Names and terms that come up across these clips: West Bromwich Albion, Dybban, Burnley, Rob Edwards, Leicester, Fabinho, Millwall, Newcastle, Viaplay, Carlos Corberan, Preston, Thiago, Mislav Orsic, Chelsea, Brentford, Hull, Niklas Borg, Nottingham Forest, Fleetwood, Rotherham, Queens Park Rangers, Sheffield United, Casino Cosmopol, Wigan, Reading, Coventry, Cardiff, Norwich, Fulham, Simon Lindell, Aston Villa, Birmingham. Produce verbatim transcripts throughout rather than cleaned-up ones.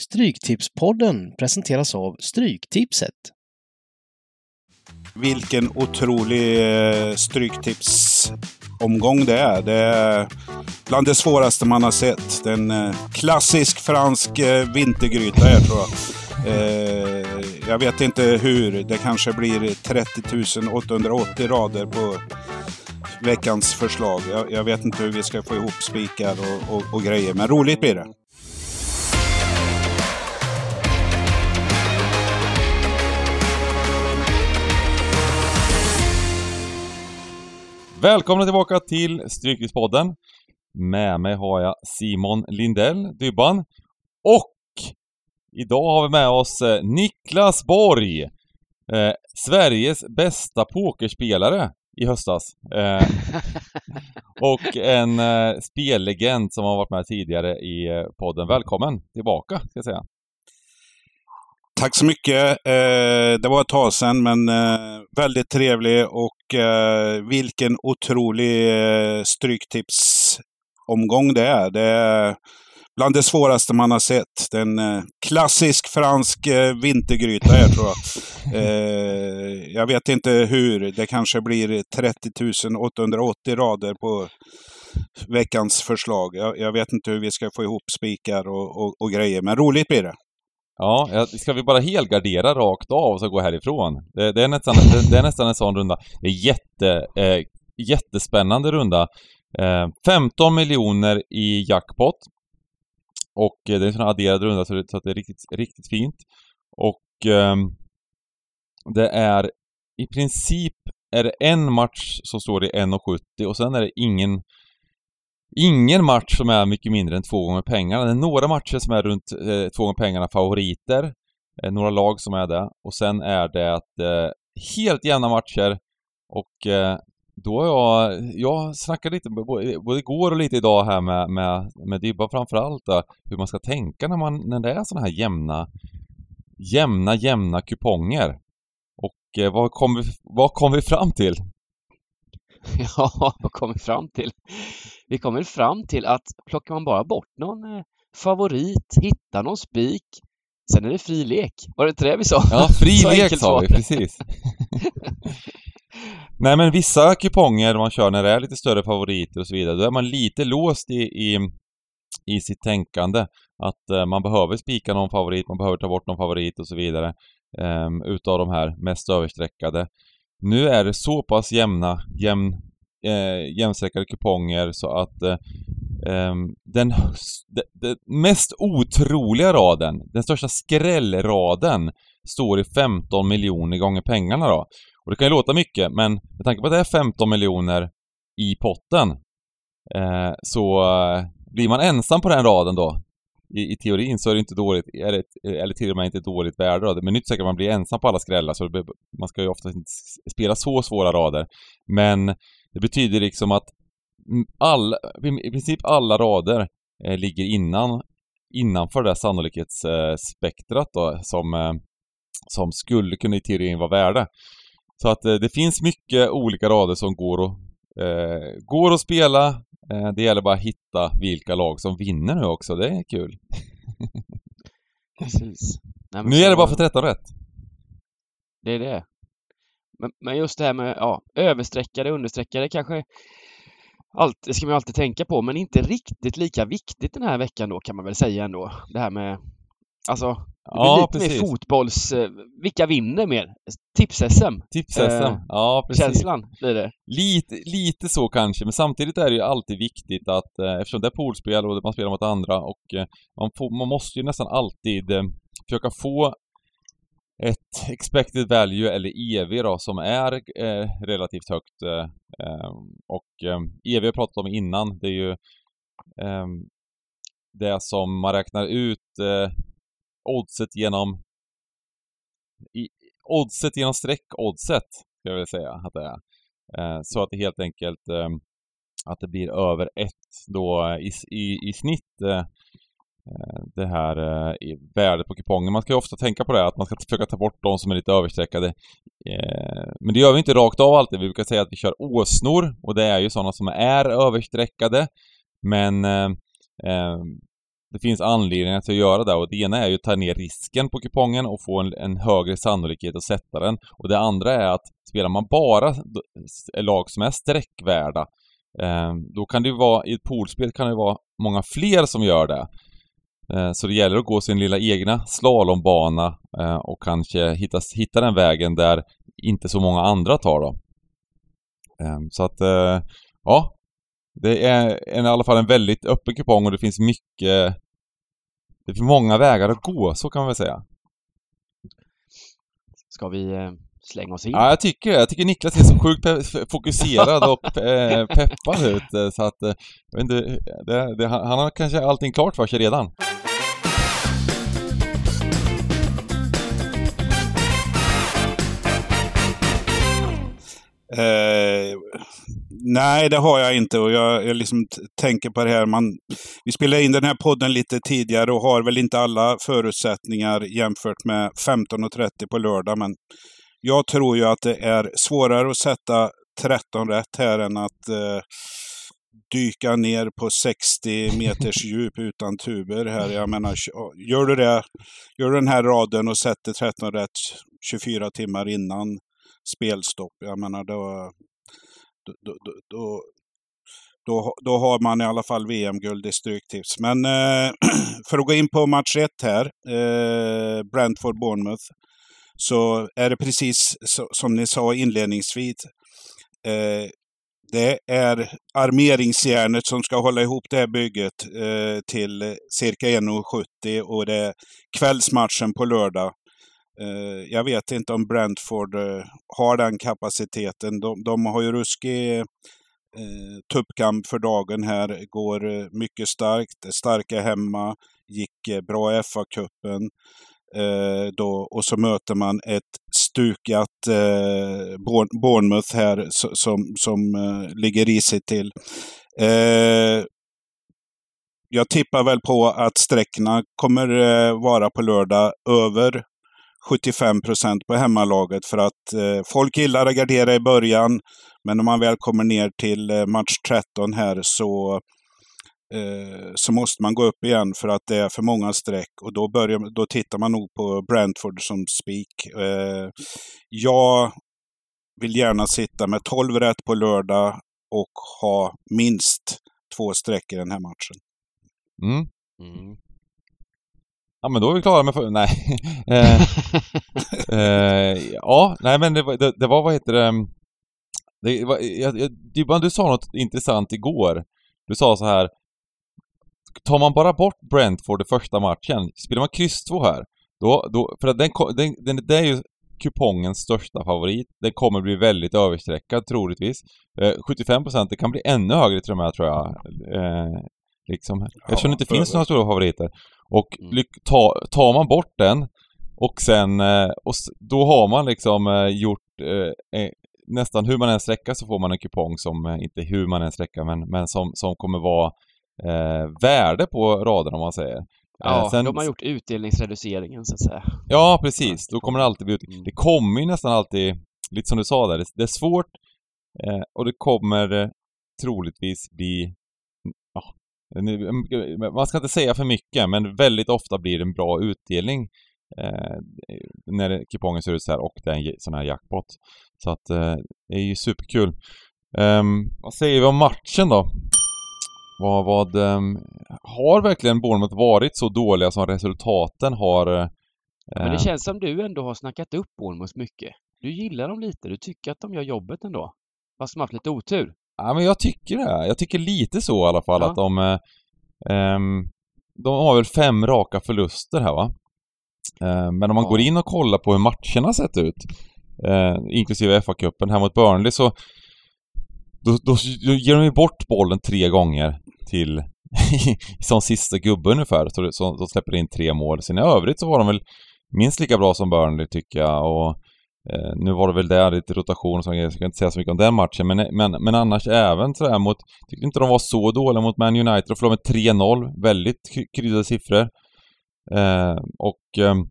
Stryktipspodden presenteras av Stryktipset. Vilken otrolig stryktipsomgång det är. Det är bland det svåraste man har sett. Det är en klassisk fransk vintergryta här, tror jag. Jag vet inte hur. Det kanske blir trettio tusen åttahundraåttio rader på veckans förslag. Jag, jag vet inte hur vi ska få ihop spikar och, och, och grejer, men roligt blir det. Välkomna tillbaka till Stryktipspodden. Med mig har jag Simon Lindell, Dybban. Och idag har vi med oss Niklas Borg, eh, Sveriges bästa pokerspelare i höstas. Eh, och en eh, spellegend som har varit med tidigare i eh, podden. Välkommen tillbaka, ska jag säga. Tack så mycket. Eh, det var ett tag sedan, men eh, väldigt trevlig och eh, vilken otrolig eh, stryktipsomgång det är. Det är bland det svåraste man har sett. Det är en eh, klassisk fransk eh, vintergryta här, tror jag. Eh, jag vet inte hur. Det kanske blir trettio tusen åttahundraåttio rader på veckans förslag. Jag, jag vet inte hur vi ska få ihop spikar och, och, och grejer, men roligt blir det. Ja, ska vi bara helgardera rakt av och så gå härifrån? Det, det, är, nästan, det, det är nästan en sån runda. Det är jätte, eh, jättespännande runda. Eh, femton miljoner i jackpot. Och det är en sån adderad runda så, det, så att det är riktigt, riktigt fint. Och eh, det är i princip är det en match som står i en komma sjuttio och sen är det ingen... Ingen match som är mycket mindre än två gånger pengarna. Det är några matcher som är runt eh, två gånger pengarna favoriter. Eh, några lag som är det. Och sen är det att, eh, helt jämna matcher. Och eh, då har jag... Jag snackade lite både igår och lite idag här med, med, med Dybba framförallt. Då, hur man ska tänka när, man, när det är såna här jämna, jämna, jämna kuponger. Och eh, vad kom vi, vad kom vi fram till? Ja, vad kom vi fram till? Vi kommer fram till att plockar man bara bort någon favorit, hittar någon spik, sen är det fri lek. Var det inte det vi sa? Ja, fri lek sa vi, precis. Nej, men vissa kuponger man kör när det är lite större favoriter och så vidare, då är man lite låst i, i, i sitt tänkande. Att eh, man behöver spika någon favorit, man behöver ta bort någon favorit och så vidare. Eh, utav de här mest översträckade. Nu är det så pass jämna, jämn... Eh, jämnsträckade kuponger så att eh, eh, den, den, den mest otroliga raden, den största skrällraden står i femton miljoner gånger pengarna då. Och det kan ju låta mycket, men med tanke på att det är femton miljoner i potten eh, så eh, blir man ensam på den raden då. I, i teorin så är det inte dåligt, är det, eller till och med inte dåligt värde då. Men det är inte säkert att man blir ensam på alla skrällar, så det, man ska ju oftast inte spela så svåra rader. Men det betyder liksom att all, i princip alla rader eh, ligger innan, innanför det sannolikhetsspektrat eh, då, som, eh, som skulle kunna i teorin vara värde. Så att eh, det finns mycket olika rader som går att, eh, går att spela. Eh, det gäller bara att hitta vilka lag som vinner nu också. Det är kul. Precis. Nej, nu gäller det bara för tretton rätt. Det är det. Men just det här med ja, översträckade, understräckade kanske allt, det ska man ju alltid tänka på, men inte riktigt lika viktigt den här veckan då, kan man väl säga ändå. Det här med, alltså, det ja, blir lite precis. Mer fotbolls, vilka vinner mer? Tips-S M. Tips-S M, eh, ja precis. Känslan blir det. Lite, lite så kanske, men samtidigt är det ju alltid viktigt att, eh, eftersom det är poolspel och man spelar mot andra och eh, man, får, man måste ju nästan alltid eh, försöka få ett expected value eller E V då, som är eh, relativt högt eh, och eh, E V jag pratade om innan, det är ju eh, det som man räknar ut eh, oddset genom i, oddset genom streck-oddset ska jag vilja säga att det är. Eh, så att det helt enkelt eh, att det blir över ett då i, i, i snitt eh, det här eh, värdet på kupongen. Man ska ju ofta tänka på det, att man ska försöka ta bort de som är lite översträckade. Eh, men det gör vi inte rakt av alltid. Vi brukar säga att vi kör åsnor, och det är ju sådana som är översträckade. Men eh, eh, det finns anledningar till att göra det, och det ena är ju att ta ner risken på kupongen och få en, en högre sannolikhet att sätta den, och det andra är att spelar man bara lag som är sträckvärda, eh, då kan det ju vara, i ett poolspel kan det vara många fler som gör det, eh, så det gäller att gå sin lilla egna slalombana eh, och kanske hitta, hitta den vägen där inte så många andra tar då. Eh, så att eh, ja, det är en, i alla fall en väldigt öppen kupong, och det finns mycket, det finns många vägar att gå, så kan man väl säga. Ska vi slänga oss in? Ja, jag tycker jag tycker Niklas är så sjukt pe- fokuserad och pe- peppad ut, så att jag vet inte, det, det, han har kanske allting klart för sig redan. Eh, nej, det har jag inte, och jag, jag liksom t- tänker på det här. Man, vi spelar in den här podden lite tidigare och har väl inte alla förutsättningar jämfört med femton och trettio på lördag, men jag tror ju att det är svårare att sätta tretton rätt här än att eh, dyka ner på sextio meters djup utan tuber här. Jag menar, gör du det, gör du den här raden och sätter tretton rätt tjugofyra timmar innan spelstopp, jag menar, då då, då, då, då, då har man i alla fall V M-guld i stryktips. Men eh, för att gå in på match ett här, eh, Brentford-Bournemouth, så är det precis så, som ni sa inledningsvis, eh, det är armeringsjärnet som ska hålla ihop det här bygget eh, till cirka en komma sjuttio, och det är kvällsmatchen på lördag. Jag vet inte om Brentford har den kapaciteten. De, de har ju ruskig eh, tuppkamp för dagen här. Går mycket starkt. Starka hemma. Gick bra F A-cupen. Eh, då, och så möter man ett stukat eh, Bournemouth här som, som eh, ligger risigt till. Eh, jag tippar väl på att sträckorna kommer eh, vara på lördag över sjuttiofem procent på hemmalaget, för att eh, folk gillar att gardera i början, men om man väl kommer ner till eh, match tretton här så eh, så måste man gå upp igen, för att det är för många streck, och då börjar då tittar man nog på Brentford som spik. Eh, jag vill gärna sitta med tolv rätt på lördag och ha minst två streck i den här matchen. Mm. Mm. Ja, men då är vi klara med för... Nej. eh, eh, ja, nej, men det var, det, det var vad heter det? Det var, jag, jag, Dybban, du sa något intressant igår. Du sa så här: tar man bara bort Brentford i första matchen, spelar man kryss två här, då, då, för att den, den, den, det är ju kupongens största favorit. Den kommer bli väldigt översträckad troligtvis. Eh, sjuttiofem procent, det kan bli ännu högre till de här, tror jag. Eh, liksom. Eftersom det inte finns några stora favoriter. Och ta, tar man bort den och sen och då har man liksom gjort eh, nästan hur man än sträcker, så får man en kupong som, inte hur man än sträcker, men, men som, som kommer vara eh, värde på raden, om man säger. Ja, sen, då har man gjort utdelningsreduceringen, så att säga. Ja, precis. Då kommer det alltid bli ut. Det kommer ju nästan alltid, lite som du sa där, det är svårt eh, och det kommer troligtvis bli... Man ska inte säga för mycket, men väldigt ofta blir det en bra utdelning eh, när kupongen ser ut så här, och det är en sån här jackpot. Så att eh, det är ju superkul. Um, vad säger vi om matchen då? Vad, vad, um, har verkligen Bournemouth varit så dåliga som resultaten har... Eh, ja, men det känns som du ändå har snackat upp Bournemouth mycket. Du gillar dem lite, du tycker att de gör jobbet ändå. Fast de har haft lite otur. Ja, men jag tycker det. Jag tycker lite så i alla fall, ja. Att de eh, de har väl fem raka förluster här, va? Eh, men om man ja. går in och kollar på hur matcherna sett ut, eh, inklusive F A-cupen här mot Burnley, så då, då, då ger de ju bort bollen tre gånger till som sista gubbe ungefär, så, så då släpper de in tre mål. Sen i övrigt så var de väl minst lika bra som Burnley, tycker jag, och Eh, nu var det väl där lite rotation, så jag ska inte säga så mycket om den matchen, men, men, men annars även sådär mot, tyckte inte de var så dåliga mot Man United och förlorade med tre noll, väldigt kryddade siffror, eh, och eh,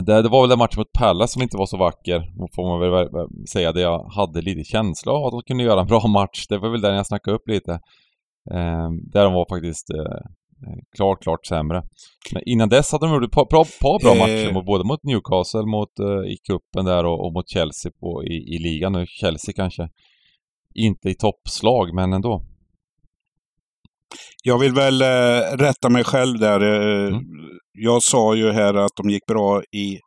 det, det var väl den matchen mot Palace som inte var så vacker, får man väl säga, det jag hade lite känsla av att de kunde göra en bra match, det var väl där jag snackade upp lite, eh, där de var faktiskt eh, klart, klart sämre. Men innan dess hade de gjort ett par bra, par bra matcher, eh, både mot Newcastle, mot eh, i cupen där och, och mot Chelsea på, i, i ligan nu. Chelsea kanske inte i toppslag, men ändå. Jag vill väl eh, rätta mig själv där. Eh, mm. Jag sa ju här att de gick bra i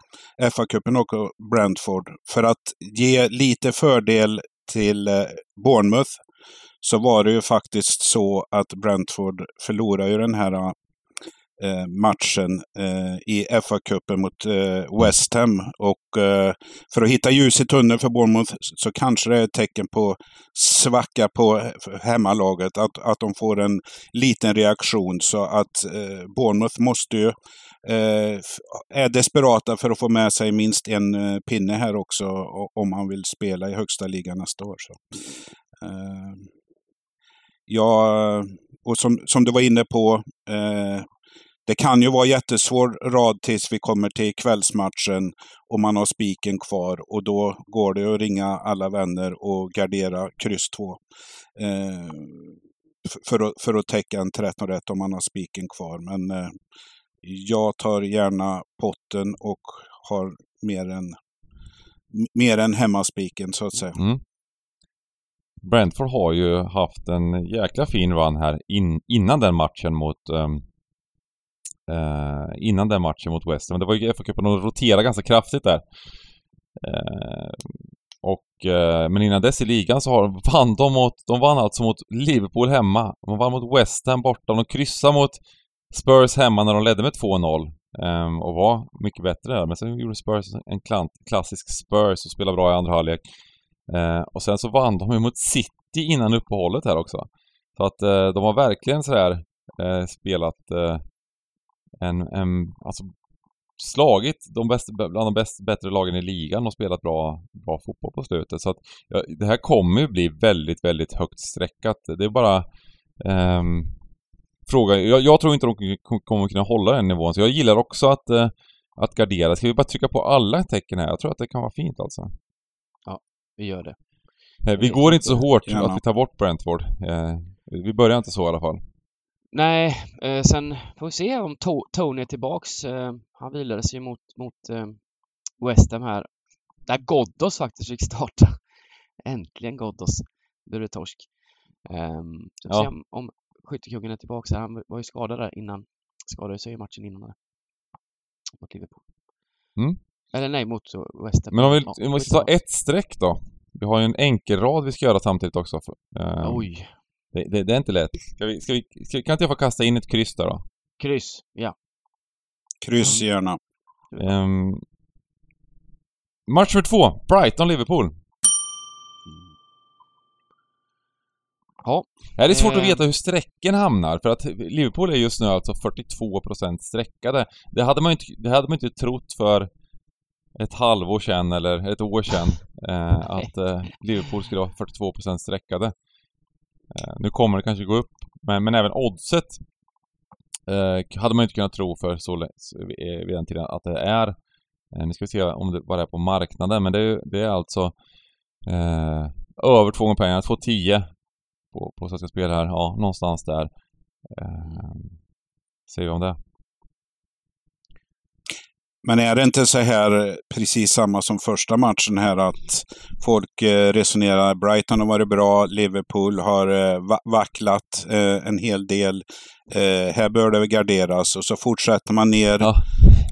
F A-cupen och Brentford. För att ge lite fördel till eh, Bournemouth så var det ju faktiskt så att Brentford förlorade ju den här eh, matchen eh, i F A-cupen mot eh, West Ham. Och eh, för att hitta ljus i tunneln för Bournemouth så kanske det är ett tecken på svacka på hemmalaget. Att, att de får en liten reaktion, så att eh, Bournemouth måste ju eh, är desperata för att få med sig minst en eh, pinne här också om man vill spela i högsta ligan nästa år. Så. Eh. Ja, och som, som du var inne på, eh, det kan ju vara jättesvår rad tills vi kommer till kvällsmatchen och man har spiken kvar, och då går det att ringa alla vänner och gardera kryss två eh, för, att, för att täcka en tretton rätt om man har spiken kvar. Men eh, jag tar gärna potten och har mer än, mer än hemmaspiken så att säga. Mm. Brentford har ju haft en jäkla fin run här in, innan den matchen mot um, uh, innan den matchen mot West Ham. Det var ju F A-cupen och roterade ganska kraftigt där. Uh, och, uh, men innan dess i ligan så har de, vann de mot, de vann alltså mot Liverpool hemma. De vann mot West Ham borta. De kryssade mot Spurs hemma när de ledde med två noll. Um, och var mycket bättre där. Men sen gjorde Spurs en klant, klassisk Spurs och spelade bra i andra halvlek. Eh, och sen så vann de ju mot City innan uppehållet här också. Så att eh, de har verkligen sådär eh, spelat eh, en, en, alltså slagit de bästa, bland de bäst, bättre lagen i ligan och spelat bra, bra fotboll på slutet. Så att ja, det här kommer ju bli väldigt, väldigt högt sträckat. Det är bara eh, fråga. Jag, jag tror inte de kommer kunna hålla den nivån, så jag gillar också att, eh, att gardera. Ska vi bara trycka på alla tecken här? Jag tror att det kan vara fint alltså. Vi gör det. Vi går inte så hårt ja, att vi tar bort Brentford. Eh, vi börjar inte så i alla fall. Nej, eh, sen får vi se om to- Tony är tillbaks. Eh, han vilade sig mot, mot eh, West Ham här. Där Ghoddos faktiskt fick starta. Äntligen Ghoddos. Det är torsk. Eh, så ja. Se om, om skyttekungen är tillbaks. Han var ju skadad där innan. Skadade sig i matchen innan. Där. Mot Liverpool. Mm. Eller nej, mot West Ham. Men om vi, ja, vi måste ta ett streck då. Vi har ju en enkelrad vi ska göra samtidigt också. Uh, Oj. Det, det, det är inte lätt. Ska vi, ska vi, ska, kan inte jag få kasta in ett kryss där då? Kryss, ja. Kryss gärna. Um, match för två. Brighton-Liverpool. Mm. Ja. Det är svårt eh. att veta hur strecken hamnar. För att Liverpool är just nu alltså fyrtiotvå procent streckade. Det hade man ju inte, det hade man inte trott för ett halvår sedan eller ett år sedan eh, att eh, Liverpool skulle vara fyrtiotvå procent sträckade. Eh, nu kommer det kanske gå upp, men, men även oddset eh, hade man inte kunnat tro för så vid den tiden att det är. Eh, nu ska vi se om det, vad det är på marknaden, men det är, det är alltså eh, över två gånger pengarna, två tio på, på svenska spel här, ja, någonstans där. Eh, ser vi om det. Men är det inte så här precis samma som första matchen här, att folk resonerar Brighton har varit bra, Liverpool har vacklat en hel del, här bör det garderas, och så fortsätter man ner, ja,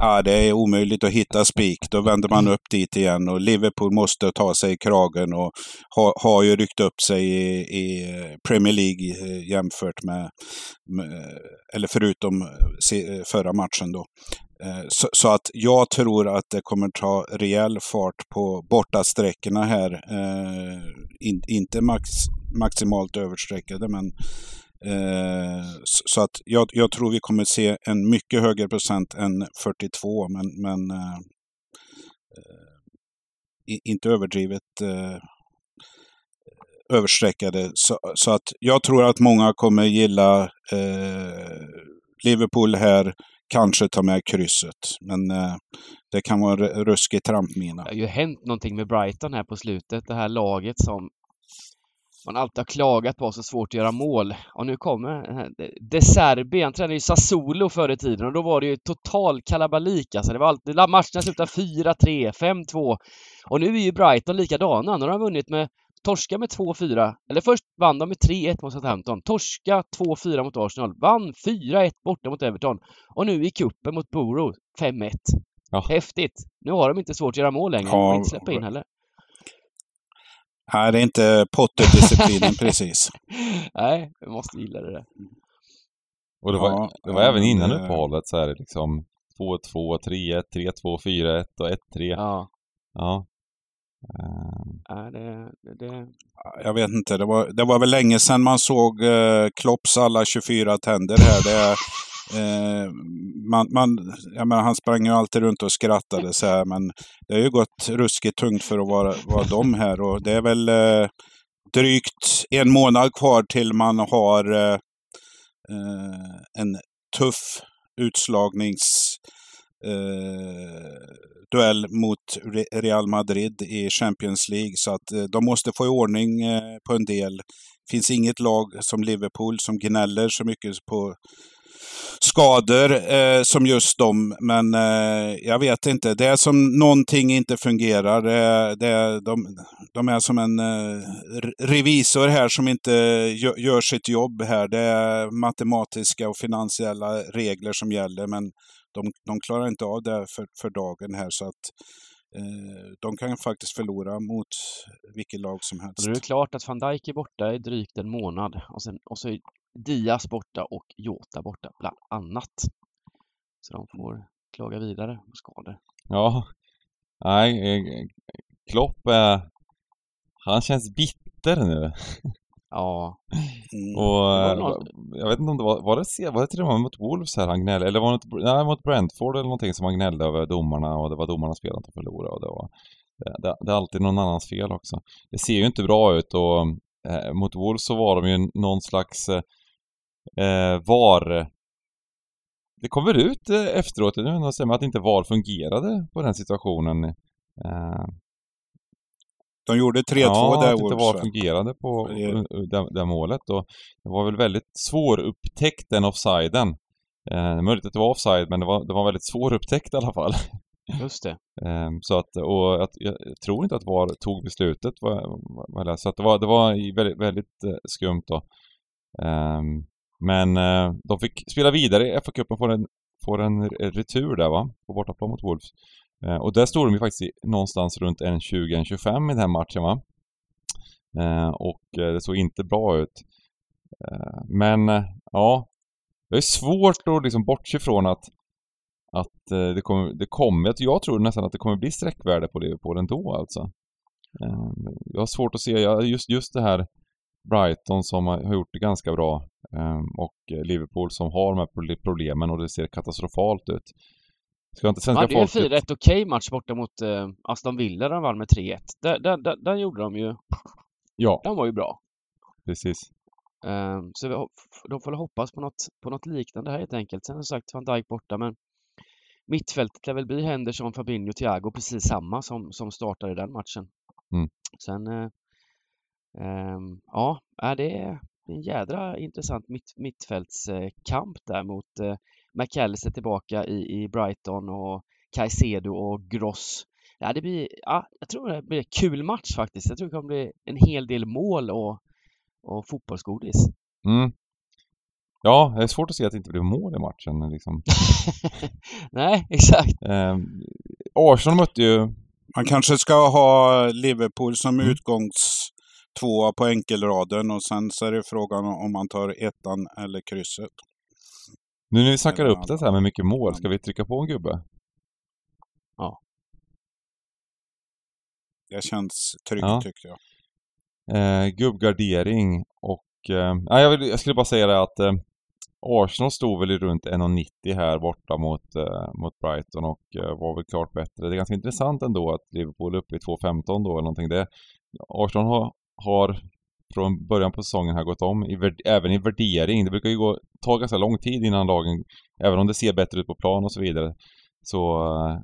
ah, det är omöjligt att hitta spik, då vänder man upp dit igen och Liverpool måste ta sig i kragen och ha, har ju ryckt upp sig i, i Premier League jämfört med, med eller förutom förra matchen då. Så, så att jag tror att det kommer ta rejäl fart på bortasträckorna här. Eh, in, inte max, maximalt översträckade, men eh, så, så att jag, jag tror vi kommer se en mycket högre procent än fyrtiotvå, men, men eh, inte överdrivet eh, översträckade. Så, så att jag tror att många kommer gilla eh, Liverpool här. Kanske ta med krysset, men eh, det kan vara en ruskig trampmina. Det har ju hänt någonting med Brighton här på slutet. Det här laget som man alltid har klagat på så svårt att göra mål. Och nu kommer den här De Serbi, han tränade ju Sassuolo förr i tiden och då var det ju total kalabalik. Alltså det var alltid, matcherna slutade fyra tre, fem två. Och nu är ju Brighton likadana. Nu har de vunnit med, torska med två fyra. Eller först vann de med tre ett mot Southampton. Torska två fyra mot Arsenal. Vann fyra ett borta mot Everton. Och nu i kuppen mot Borough fem ett. Ja. Häftigt. Nu har de inte svårt att göra mål längre. Ja. De inte släppa in heller. Nej, det är inte Potter-disciplinen precis. Nej, vi måste gilla det där. Och det var, ja, det var ja, även innan det... uppehållet så här liksom två två, tre ett, tre två, fyra ett och ett tre. Ja. Ja. Ja, det, det... Jag vet inte, det var, det var väl länge sedan man såg eh, Klopps alla tjugofyra tänder här. Det, eh, man, man, jag menar, han sprang ju alltid runt och skrattade så här, men det har ju gått ruskigt tungt för att vara, vara de här. Och det är väl eh, drygt en månad kvar till man har eh, en tuff utslagnings... Eh, duell mot Real Madrid i Champions League, så att eh, de måste få i ordning eh, på en del. Finns inget lag som Liverpool som gnäller så mycket på skador eh, som just dem, men eh, jag vet inte, det är som någonting inte fungerar. Det, det, de, de är som en eh, revisor här som inte gör, gör sitt jobb här. Det är matematiska och finansiella regler som gäller, men De, de klarar inte av det för, för dagen här, så att eh, de kan faktiskt förlora mot vilket lag som helst. Det är klart att Van Dijk är borta i drygt en månad och, sen, och så är Diaz borta och Jota borta bland annat. Så de får klaga vidare på skador. Ja, nej, Klopp eh, han känns bitter nu. Ja. Mm. Och jag vet inte om det var, var det, var det till och med mot Wolves här han gnällde, eller var det mot, nej, mot Brentford eller någonting som han gnällde över domarna, och det var domarnas fel att de förlorade, och det var det, det, det är alltid någon annans fel också. Det ser ju inte bra ut, och eh, mot Wolves så var de ju någon slags eh, var det kommer ut eh, efteråt nu när jag säger att inte var fungerade på den situationen. Eh, De gjorde tre två ja, där Wolves. Ja, det var fungerande på det, det målet. Och det var väl väldigt svår upptäckt den offsiden. Eh, möjligt att det var offside, men det var, det var väldigt svår upptäckt i alla fall. Just det. eh, så att, och att, jag tror inte att V A R tog beslutet. Så att det var, det var väldigt, väldigt skumt då. Eh, men eh, de fick spela vidare i F A-cupen och får en, får en retur där, va? På bortaplan mot Wolves. Och där står de ju faktiskt någonstans runt en tjugo till en tjugofem i den här matchen, va? Eh, och det såg inte bra ut. Eh, men eh, ja, det är svårt att liksom bortse från att, att eh, det kommer, det kommer, jag tror nästan att det kommer bli sträckvärde på Liverpool ändå alltså. Eh, jag har svårt att se, ja, just, just det här Brighton som har gjort det ganska bra eh, och Liverpool som har de här problemen och det ser katastrofalt ut. Ska inte svenska folket... Det är ju en fyra ett okej match borta mot eh, Aston Villa där de vann med tre ett. Där, där, där, där gjorde de ju... Ja. De var ju bra. Precis. Um, så vi, de får hoppas på något, på något liknande här helt enkelt. Sen har jag sagt Van Dijk borta, men mittfältet kan väl bli Henderson, Fabinho, Thiago precis samma som, som startade den matchen. Mm. Sen... Uh, um, ja, det är en jädra intressant mitt, mittfältskamp uh, där mot... Uh, McAllister tillbaka i, i Brighton och Caicedo och Gross. Ja, det blir, ja, jag tror det blir en kul match faktiskt. Jag tror det kommer bli en hel del mål och, och fotbollsgodis. Mm. Ja, det är svårt att se att det inte blir mål i matchen. Liksom. Nej, exakt. Eh, Arsenal mötte ju... Man kanske ska ha Liverpool som mm. utgångs... tvåa på enkelraden, och sen så är det frågan om man tar ettan eller krysset. Nu när vi snackar upp det så här med mycket mål, ska vi trycka på en gubbe? Ja. Det känns tryggt, ja. Tyckte jag. Eh, gubbgardering och... Eh, jag, vill, jag skulle bara säga det att eh, Arsenal stod väl runt en nittio här borta mot, eh, mot Brighton och eh, var väl klart bättre. Det är ganska intressant ändå att Liverpool är uppe i två femton då eller någonting. Det, Arsenal har... har från början på säsongen har gått om i värd- även i värdering. Det brukar ju gå, ta ganska lång tid innan lagen, även om det ser bättre ut på plan och så vidare. Så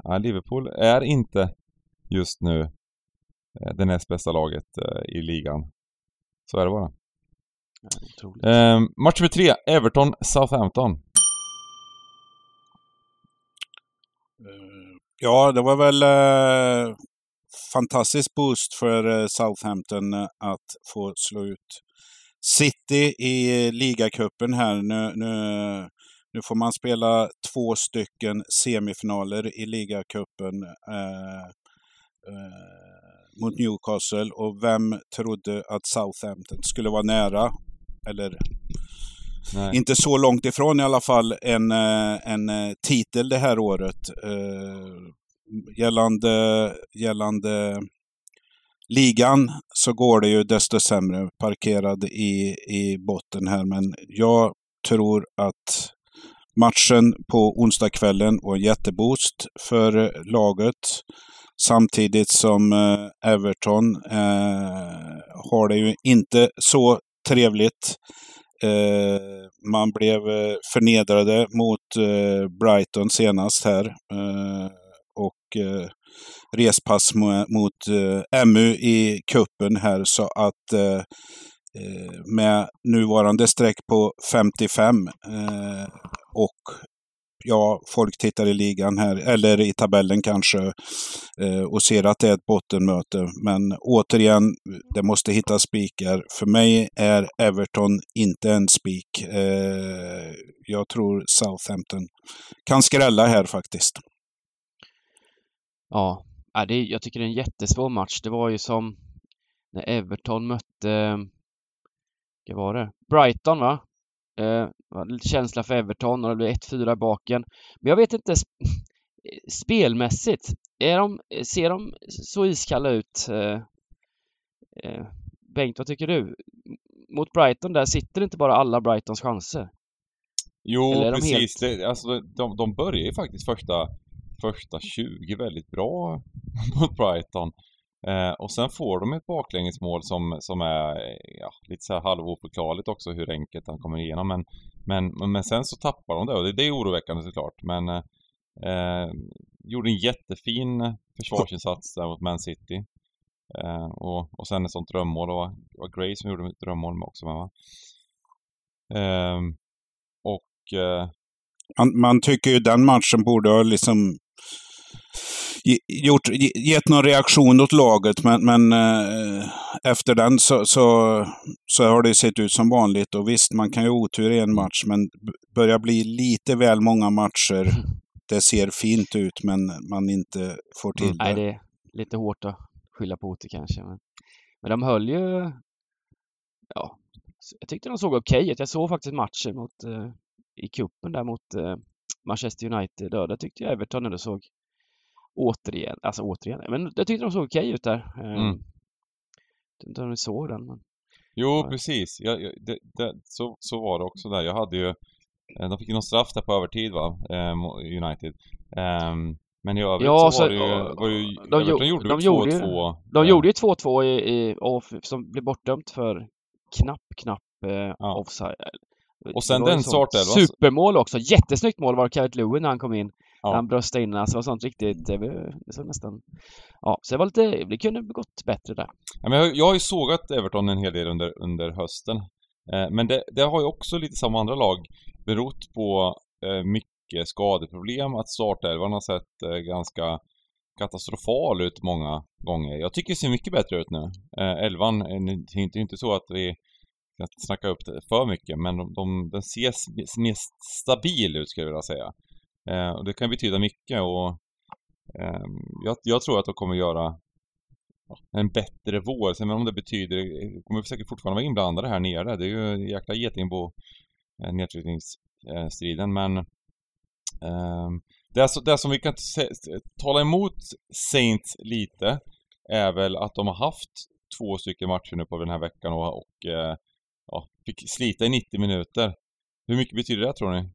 äh, Liverpool är inte just nu äh, det näst bästa laget äh, i ligan. Så är det bara. Ja, eh, match nummer tre. Everton, Southampton. Ja, det var väl eh, fantastisk boost för eh, Southampton att få slå ut City i ligacupen här. Nu, nu, nu får man spela två stycken semifinaler i ligacupen eh, eh, mot Newcastle. Och vem trodde att Southampton skulle vara nära? Eller nej, inte så långt ifrån i alla fall en, en titel det här året. Eh, gällande, gällande ligan så går det ju desto sämre, parkerad i, i botten här. Men jag tror att matchen på onsdagskvällen var en jätteboost för laget. Samtidigt som eh, Everton eh, har det ju inte så trevligt. Eh, man blev förnedrade mot eh, Brighton senast här. Eh, och eh, respass mo- mot eh, M U i kuppen här. Så att eh, med nuvarande streck på femtiofem eh, och ja, folk tittar i ligan här, eller i tabellen kanske, eh, och ser att det är ett bottenmöte. Men återigen, det måste hitta spikar. För mig är Everton inte en spik. Eh, jag tror Southampton kan skrälla här faktiskt. Ja, det, jag tycker det är en jättesvår match. Det var ju som när Everton mötte, vad var det? Brighton, va? Eh, känsla för Everton och det blir ett fyra baken. Men jag vet inte sp- spelmässigt är de, ser de så iskalla ut? Eh, eh, Bengt, vad tycker du? Mot Brighton där sitter inte bara alla Brightons chanser. Jo, precis. Helt... Det, alltså, de, de börjar ju faktiskt första, första tjugo väldigt bra mot Brighton. Eh, och sen får de ett baklängesmål som, som är ja, lite så här halvoförklarligt också hur enkelt han kommer igenom. Men, men, men sen så tappar de det och det, det är oroväckande såklart. Men eh, gjorde en jättefin försvarsinsats där mot Man City. Eh, och, och sen ett sånt drömmål. Och det var Gray som gjorde ett drömmål också. Men, va? Eh, och, eh... man, man tycker ju den matchen borde ha liksom... Gjort, gett någon reaktion åt laget, men, men eh, efter den så, så, så har det sett ut som vanligt. Och visst, man kan ju otur i en match, men börjar bli lite väl många matcher. Det ser fint ut, men man inte får till mm. det. Nej, det är lite hårt att skylla på otur kanske. Men, men de höll ju... Ja, jag tyckte de såg okej ut. Jag såg faktiskt matchen mot, eh, i cupen där mot eh, Manchester United. Då, där tyckte jag Everton ändå såg... Återigen, alltså återigen. Men jag tyckte de såg okej ut där. Mm. Jag inte om ni såg den. Men... Jo, ja, precis. Jag, jag, det, det, så, så var det också där. Jag hade ju... De fick ju någon straff där på övertid, va? United. Um, men i övrigt ja, så, så var det ju... Var ju de Everton jo, gjorde, de gjorde ju två två. De gjorde ju två två i, i, och som blev bortdömt för knapp, knapp eh, ja. offside. Och sen den starten, va? Supermål också. Jättesnyggt mål var Cardiff Lewin när han kom in. Ja. Han bröstade in, alltså var sånt riktigt det såg nästan. Ja, så det var lite det kunde gått bättre där. Ja, men jag, jag har ju sågat Everton en hel del under under hösten. Eh, men det, det har ju också lite som andra lag berott på eh, mycket skadeproblem, att startelvan har sett eh, ganska katastrofal ut många gånger. Jag tycker det ser mycket bättre ut nu. Eh, elvan är inte inte så att vi kan snacka upp det för mycket, men de, de den ses mer stabil ut, ska jag vilja säga. Eh, och det kan betyda mycket och eh, jag, jag tror att de kommer göra en bättre vår. Sen om det betyder, kommer vi säkert fortfarande vara inblandade här nere. Det är ju en jäkla getingbo eh, nedflyttningsstriden. Men eh, det, är så, det som vi kan t- tala emot Saints lite är väl att de har haft två stycken matcher nu på den här veckan och, och eh, ja, fick slita i nittio minuter. Hur mycket betyder det, tror ni?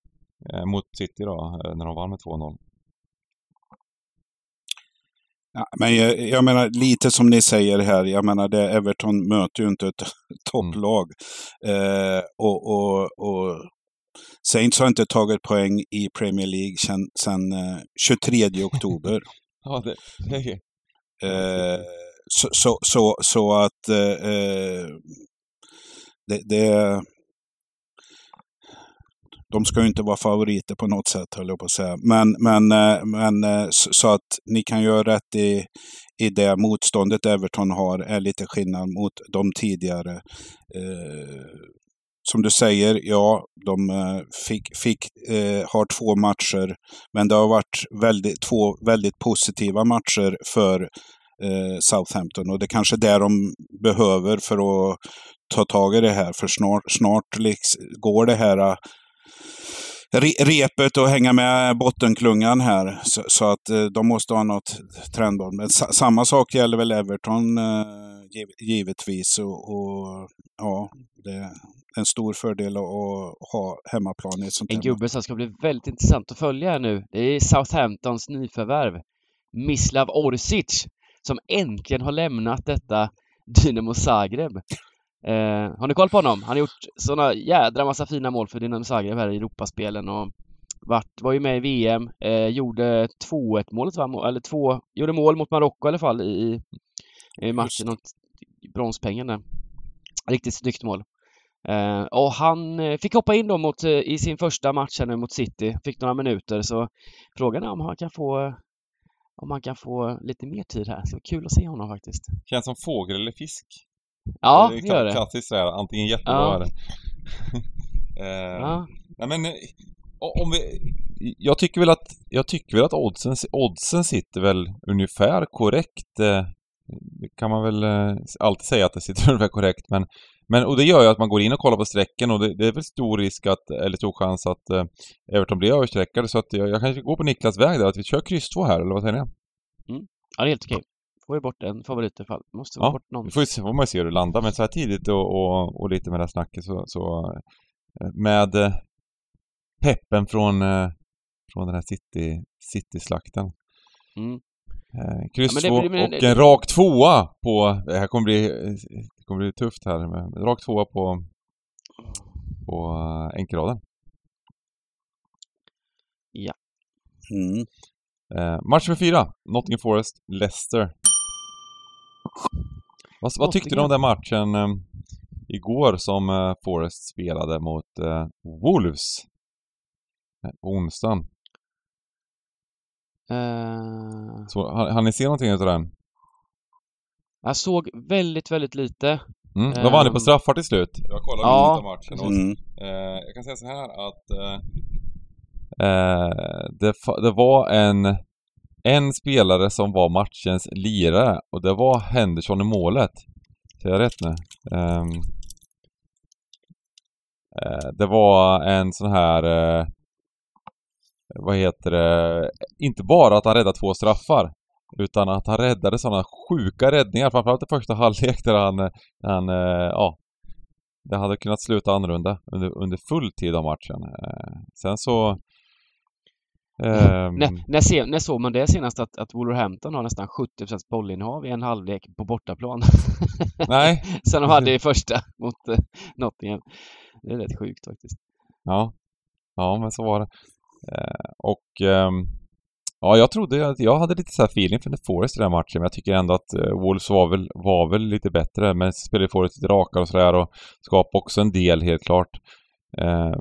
Mot City då, när de vann med två noll. Ja, men jag, jag menar, lite som ni säger här, jag menar, det Everton möter ju inte ett topplag. Mm. Eh, och, och, och Saints har inte tagit poäng i Premier League sedan, sedan eh, tjugotredje oktober. Ja, det, det är eh, så, så, så, så att eh, det, det de ska ju inte vara favoriter på något sätt, höll jag på att säga. Men, men, men så att ni kan göra rätt i, i det motståndet Everton har är lite skillnad mot de tidigare. Eh, som du säger, ja, de fick, fick, eh, har två matcher, men det har varit väldigt, två väldigt positiva matcher för eh, Southampton, och det är kanske det de behöver för att ta tag i det här, för snart, snart liksom går det här repet och hänga med bottenklungan här, så, så att eh, de måste ha något trendbrott. Men sa, samma sak gäller väl Everton eh, giv, givetvis och, och ja, det är en stor fördel att ha hemmaplan i ett sånt. En gubbe som ska bli väldigt intressant att följa nu, det är Southamptons nyförvärv Mislav Orsic, som äntligen har lämnat detta Dynamo Zagreb. Eh, har ni koll på honom? Han har gjort såna jädra massa fina mål för Dynamo Zagreb här i Europaspelen och vart, var ju med i V M, eh, gjorde två ett målet, va? Eller två, gjorde mål mot Marocko i alla fall i, i matchen om bronspengen där. Riktigt snyggt mål. Eh, och han fick hoppa in då mot, i sin första match här nu mot City, fick några minuter, så frågan är om han kan få om han kan få lite mer tid här. Det ska vara kul att se honom faktiskt. Känns som fågel eller fisk. Ja, det gör det. Klassiskt sådär, antingen jättebra ja. Eller eh, ja. Nej men om vi, jag tycker väl att jag tycker väl att oddsen, oddsen sitter väl ungefär korrekt. Eh, kan man väl eh, alltid säga att det sitter ungefär korrekt, men men och det gör ju att man går in och kollar på strecken, och det, det är väl stor risk att, eller stor chans att eh, Everton blir överstreckade, så att jag, jag kanske går på Niklas väg där, att vi kör kryss två här, eller vad säger ni? Mm. Ja, det är helt okej. Får ju bort en favorit i alla fall. Måste få ja, bort någon. Vi får ju se, får man ju se hur det landar. Men så här tidigt och, och, och lite med det här snacket så, så med peppen från, från den här city, city-slakten. Mm. Kryss två ja, men... och en rak tvåa på... Det här kommer bli, det kommer bli tufft här. Men rak tvåa på, på enkelraden. Ja. Mm. Eh, match för fyra. Nottingham Forest, Leicester. Vad, vad tyckte du om den matchen eh, igår som eh, Forest spelade mot eh, Wolves eh, på onsdagen? Uh... Så, hann, hann ni se någonting utav den? Jag såg väldigt, väldigt lite. Mm, då vann um... ni på straffar till slut. Jag kollade ja. lite matchen. Mm. Och, eh, jag kan säga så här att eh, eh, det, det var en... En spelare som var matchens lirare, och det var Henderson i målet. Säger jag rätt nu? Um, uh, det var en sån här... Uh, vad heter det? Inte bara att han räddade två straffar, utan att han räddade sådana sjuka räddningar. Framförallt i första halvlek där han... han uh, ja, det hade kunnat sluta annorlunda under, under full tid av matchen. Uh, sen så... Um... När, när, se, när såg man det senast att, att Wolverhampton har nästan sjuttio procent bollinnehav i en halvlek på bortaplan? Nej. Sen de hade i första mot uh, Nottingham. Det är rätt sjukt faktiskt. Ja, ja men så var det. Uh, och um, ja, jag trodde att jag hade lite så här feeling för Forest i den matchen, men jag tycker ändå att uh, Wolves var väl, var väl lite bättre, men spelade Forest lite rakare och sådär och skapade också en del helt klart. Uh,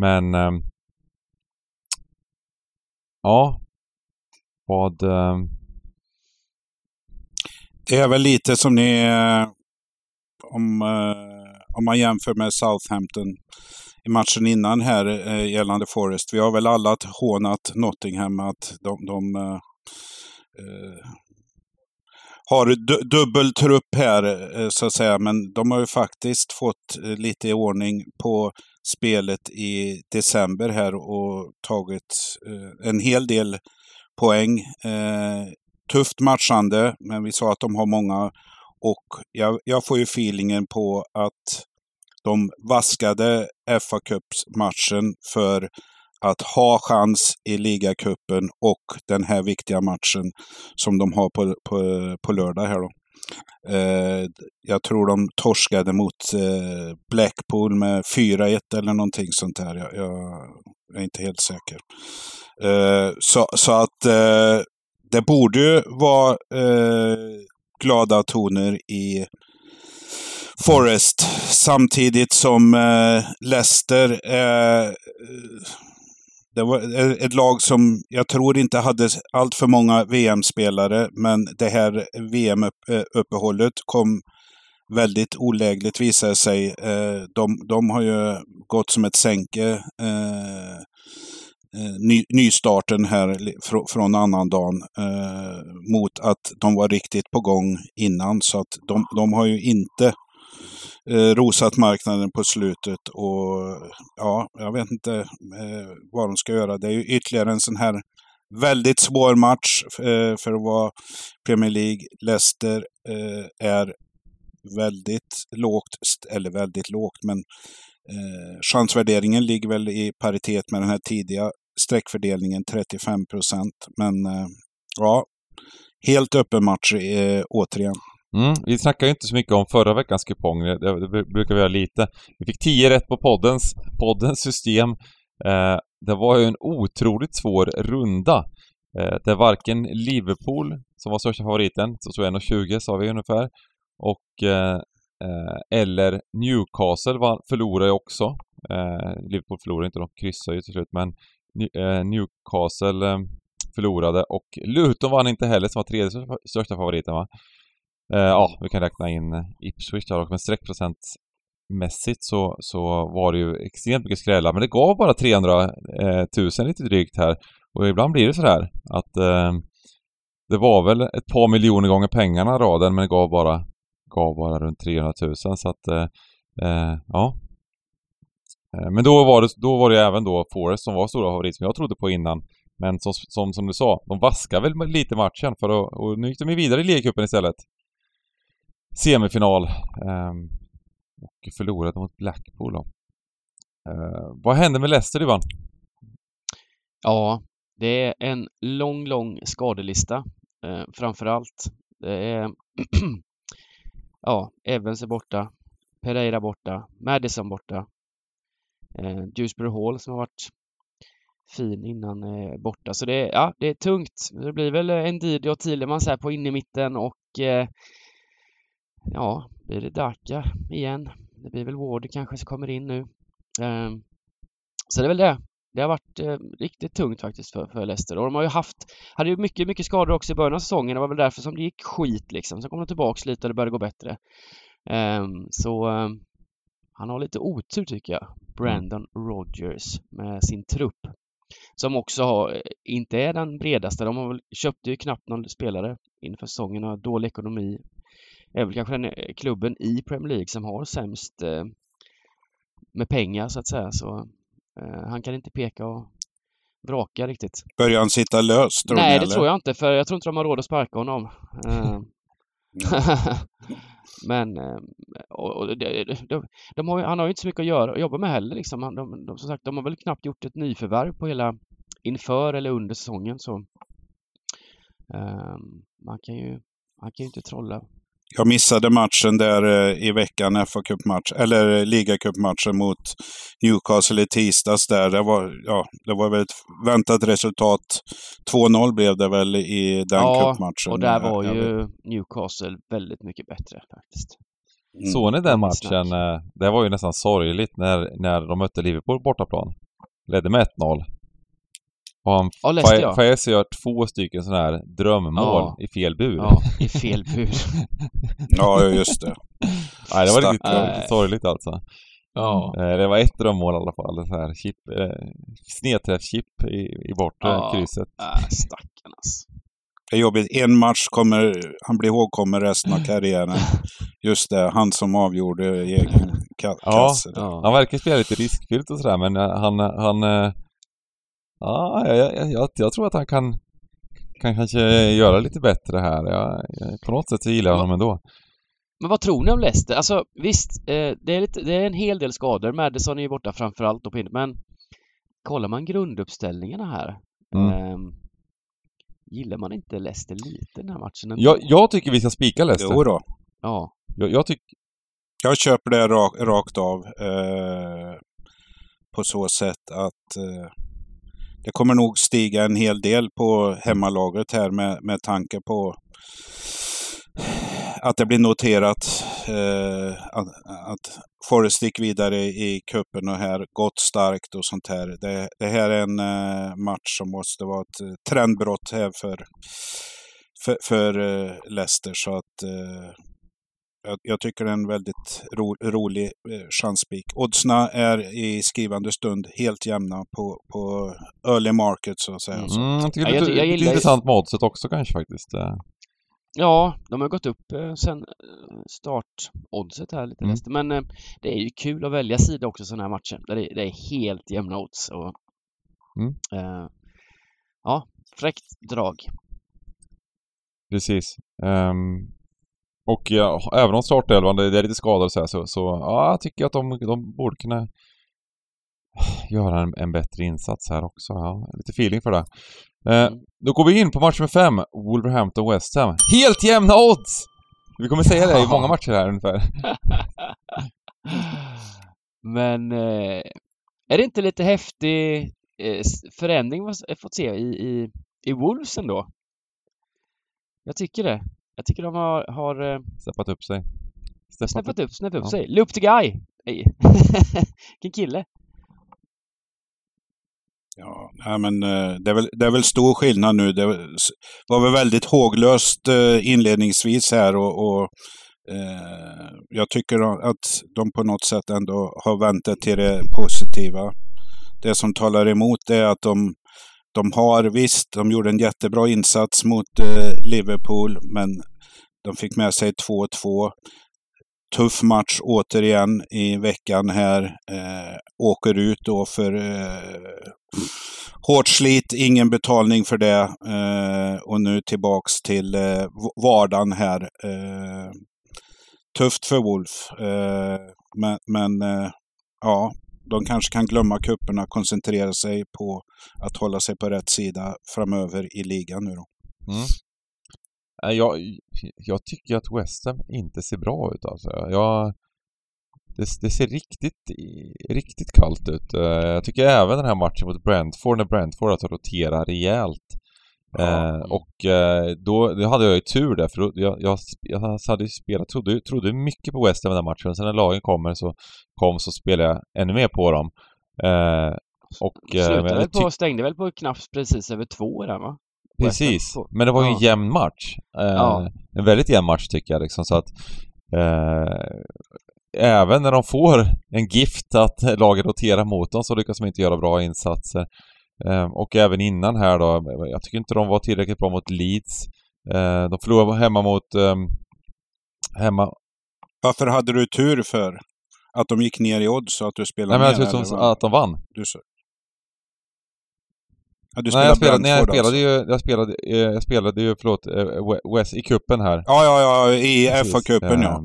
men... Um, Ja, vad... Eh... Det är väl lite som ni, eh, om, eh, om man jämför med Southampton i matchen innan här eh, gällande Forest. Vi har väl alla hånat Nottingham att de, de eh, eh, har du- dubbeltrupp här eh, så att säga. Men de har ju faktiskt fått eh, lite i ordning på spelet i december här och tagit eh, en hel del poäng. Eh, tufft matchande, men vi sa att de har många, och jag, jag får ju feelingen på att de vaskade F A Cup-matchen för att ha chans i ligacupen och den här viktiga matchen som de har på, på, på lördag här då. Uh, jag tror de torskade mot uh, Blackpool med fyra ett eller någonting sånt här. Jag, jag är inte helt säker. Uh, så, så att uh, det borde ju vara uh, glada toner i Forest, samtidigt som eh, Leicester, eh, det var ett lag som jag tror inte hade allt för många V M-spelare, men det här V M-uppehållet kom väldigt olägligt, visar sig. Eh, de, de har ju gått som ett sänke, eh, ny, nystarten här fr- från annan dagen, eh, mot att de var riktigt på gång innan, så att de, de har ju inte eh, rosat marknaden på slutet, och ja, jag vet inte eh, vad de ska göra. Det är ju ytterligare en sån här väldigt svår match eh, för att vara Premier League. Leicester eh, är väldigt lågt, eller väldigt lågt, men eh, chansvärderingen ligger väl i paritet med den här tidiga streckfördelningen, trettiofem procent, men eh, ja, helt öppen match eh, återigen. Mm, vi snackar ju inte så mycket om förra veckans kupong, det, det brukar vi göra lite. Vi fick tio rätt på poddens, poddens system. Eh, det var ju en otroligt svår runda. Eh, det är varken Liverpool, som var största favoriten, så tror jag ett komma tjugo sa vi ungefär, och eh, eller Newcastle var, förlorar ju också. Eh, Liverpool förlorar inte, de kryssar ju till slut, men eh, Newcastle eh, förlorade, och Luton vann inte heller, som var tredje största favoriten, va? Eh, ja, vi kan räkna in Ipswich där också, men streckprocentmässigt så, så var det ju extremt mycket skrällar, men det gav bara trehundratusen lite drygt här, och ibland blir det så här att eh, det var väl ett par miljoner gånger pengarna raden, men det gav bara gav bara runt trehundratusen, så att eh, ja. Men då var det då var det även då Forest som var stora favorit, som jag trodde på innan, men som som, som du sa, de vaskar väl lite matchen för att, och nu gick de vidare i Ligacupen istället. Semifinal eh, och förlorade mot Blackpool då. Eh, vad hände med Leicester, Ivan? Ja, det är en lång lång skadelista eh, framförallt. Det är ja, Evans är borta, Pereira borta, Madison borta, eh, Dewsbury Hall som har varit fin innan eh, borta. Så det är, ja, det är tungt. Det blir väl en Ndidi och Thielemans här på in i mitten, och eh, ja, blir det Daka igen. Det blir väl Ward kanske som kommer in nu. Eh, så det är väl det. Det har varit eh, riktigt tungt faktiskt för, för Leicester. Och de har ju haft, hade ju mycket, mycket skador också i början av säsongen. Det var väl därför som det gick skit liksom. Så kom de tillbaka lite och det började gå bättre. Um, så um, han har lite otur tycker jag. Brandon Rodgers med sin trupp. Som också har, inte är den bredaste. De har väl, köpte ju knappt någon spelare inför säsongen och har dålig ekonomi. Även kanske den klubben i Premier League som har sämst eh, med pengar så att säga. Så... han kan inte peka och vraka riktigt. Börjar han sitta löst? Nej, det eller? Tror jag inte, för jag tror inte de har råd att sparka honom. Men och, och de, de, de har, han har ju inte så mycket att göra och jobba med heller. Liksom. De, de, som sagt, de har väl knappt gjort ett nyförvärv på hela inför eller under säsongen. Så. Um, man kan ju man kan ju inte trolla. Jag missade matchen där eh, i veckan, F A-cupmatch eller Liga-cupmatchen mot Newcastle i tisdags där. Det var, ja, det var väl ett väntat resultat. två noll blev det väl i den ja, cupmatchen. Ja, och där var jag, ju Newcastle väldigt mycket bättre faktiskt. Mm. Så ni den matchen? Det var ju nästan sorgligt när, när de mötte Liverpool bortaplan. Ledde med ett noll. Och han ja, Faes gör två stycken sådana här drömmål ja. i fel bur. Ja, i fel bur. Ja, just det. Nej, det var riktigt äh. sorgligt alltså. Ja. Det var ett drömmål i alla fall. Så här chip, eh, snedträffchip i, i bortre ja. krysset. Äh, stackarnas. Det är jobbigt. En match kommer, han blir ihågkommen resten av karriären. Just det, han som avgjorde egen ka- ja, ja. Han verkar spela lite riskfyllt och sådär, men han... han Ja, jag, jag, jag, jag tror att han kan, kan kanske göra lite bättre här. Jag, jag, på något sätt gillar jag honom ändå. Men vad tror ni om Leicester? Alltså visst, eh, det, är lite, det är en hel del skador. Madison är ju borta framförallt. Och in, men kollar man grunduppställningarna här. Mm. Eh, gillar man inte Leicester lite den här matchen? Ändå? Jag, jag tycker vi ska spika Leicester. Jo då. Ja. Jag, jag, tyck... jag köper det rak, rakt av. Eh, på så sätt att... Eh... Det kommer nog stiga en hel del på hemmalagret här med, med tanke på att det blir noterat eh, att, att Forest gick vidare i cupen och här gått starkt och sånt här. Det, det här är en eh, match som måste vara ett trendbrott här för, för, för eh, Leicester, så att eh, jag, jag tycker det är en väldigt ro, rolig eh, chanspik. Oddsna är i skrivande stund helt jämna på, på early market så att säga. Mm, jag tycker det är ja, lite intressant med oddset också kanske faktiskt. Ja, de har gått upp sen startoddset här lite nästa. Mm. Men det är ju kul att välja sida också i sådana här matcher. Där det är helt jämna odds. Och, mm. eh, ja, fräckt drag. Precis. Um, och ja, även om startelvan det är lite skadad så här, så, så ja, jag tycker jag att de, de borde kunna göra en, en bättre insats här också. Ja. Lite feeling för det. Eh, då går vi in på match nummer fem, Wolverhampton West Ham. Helt jämna odds! Vi kommer säga det i många matcher här ungefär. Men eh, är det inte lite häftig eh, förändring jag fått se i, i, i Wolves ändå? Jag tycker det. Jag tycker de har... har eh, steppat upp sig. Steppat, steppat upp, snäppat upp ja. sig. Loop the guy! Vilken kille. Ja, nej men det är, väl, det är väl stor skillnad nu. Det var väl väldigt håglöst inledningsvis här och, och eh, jag tycker att de på något sätt ändå har väntat till det positiva. Det som talar emot är att de, de har visst, de gjorde en jättebra insats mot eh, Liverpool, men de fick med sig två två. Tuff match återigen i veckan här. Eh, åker ut då för eh, hårt slit, ingen betalning för det. Eh, och nu tillbaks till eh, vardagen här. Eh, tufft för Wolf. Eh, men men eh, ja, de kanske kan glömma cuperna, koncentrera sig på att hålla sig på rätt sida framöver i ligan nu då. Mm. Jag, jag tycker att West Ham inte ser bra ut alltså. Jag, det, det ser riktigt, riktigt kallt ut. Jag tycker även den här matchen mot Brentford, när Brentford alltså roterar rejält. Ja. Eh, och då, då hade jag ju tur där, för jag, jag, jag hade ju spelat, trodde, trodde mycket på West Ham den här matchen. Sen när lagen kommer så, kom så spelade jag ännu mer på dem. Eh, och, Slutade väl på, ty- stängde väl på knappt precis över två där va? Precis, men det var ju en jämn match. Eh, ja. En väldigt jämn match tycker jag liksom, så att eh, även när de får en gift att laget roterar mot dem så lyckas de inte göra bra insatser. Eh, och även innan här då, jag tycker inte de var tillräckligt bra mot Leeds. Eh, de förlorade hemma mot eh, hemma. Varför hade du tur för att de gick ner i odds så att du spelade? Nej, men jag tror som att de vann. Du så. Ja, du nej, jag spelade, nej, jag spelade ju, jag spelade, jag spelade ju, förlåt, West i kuppen här. Ja, ja, ja, i F A-kuppen, ja.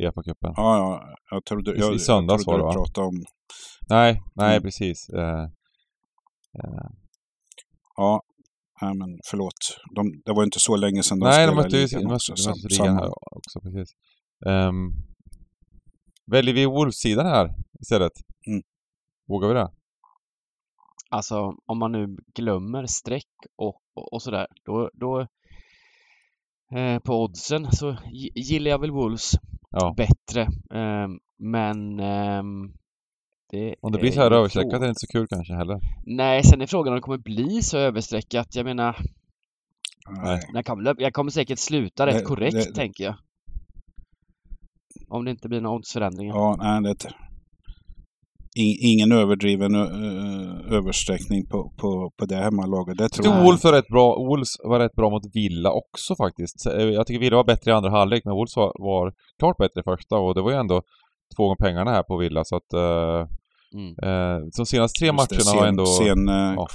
I F A-kuppen. Ja, ja, jag trodde, jag, I, i söndags jag trodde var det, va? Pratade om... Nej, nej, mm. precis. Uh, uh. Ja, nej, men förlåt. De, det var inte så länge sedan de nej, spelade. Nej, de mötte ju de också, sam, sam, här också, precis. Um, väljer vi Wolves-sidan här istället? Mm. Vågar vi det? Alltså om man nu glömmer streck och, och, och sådär då, då eh, på oddsen så gillar jag väl Wolves ja. bättre. Eh, men eh, det om det blir så här översträckat är det inte så kul kanske heller. Nej, sen är frågan om det kommer bli så översträckat. Jag menar, nej. Jag, kommer, jag kommer säkert sluta rätt det, korrekt det, tänker jag. Om det inte blir några oddsförändringar. Ja, nej det är inte. Ingen överdriven ö- översträckning på, på, på det hemmalaget. Det tror jag. Wolves var rätt bra. Wolves var rätt bra mot Villa också faktiskt. Jag tycker Villa var bättre i andra halvlek, men Wolves var, var klart bättre i första. Och det var ju ändå två gånger pengarna här på Villa. Så att uh, mm. uh, de senaste tre Just matcherna det, sen, har ändå sen, uh, ja,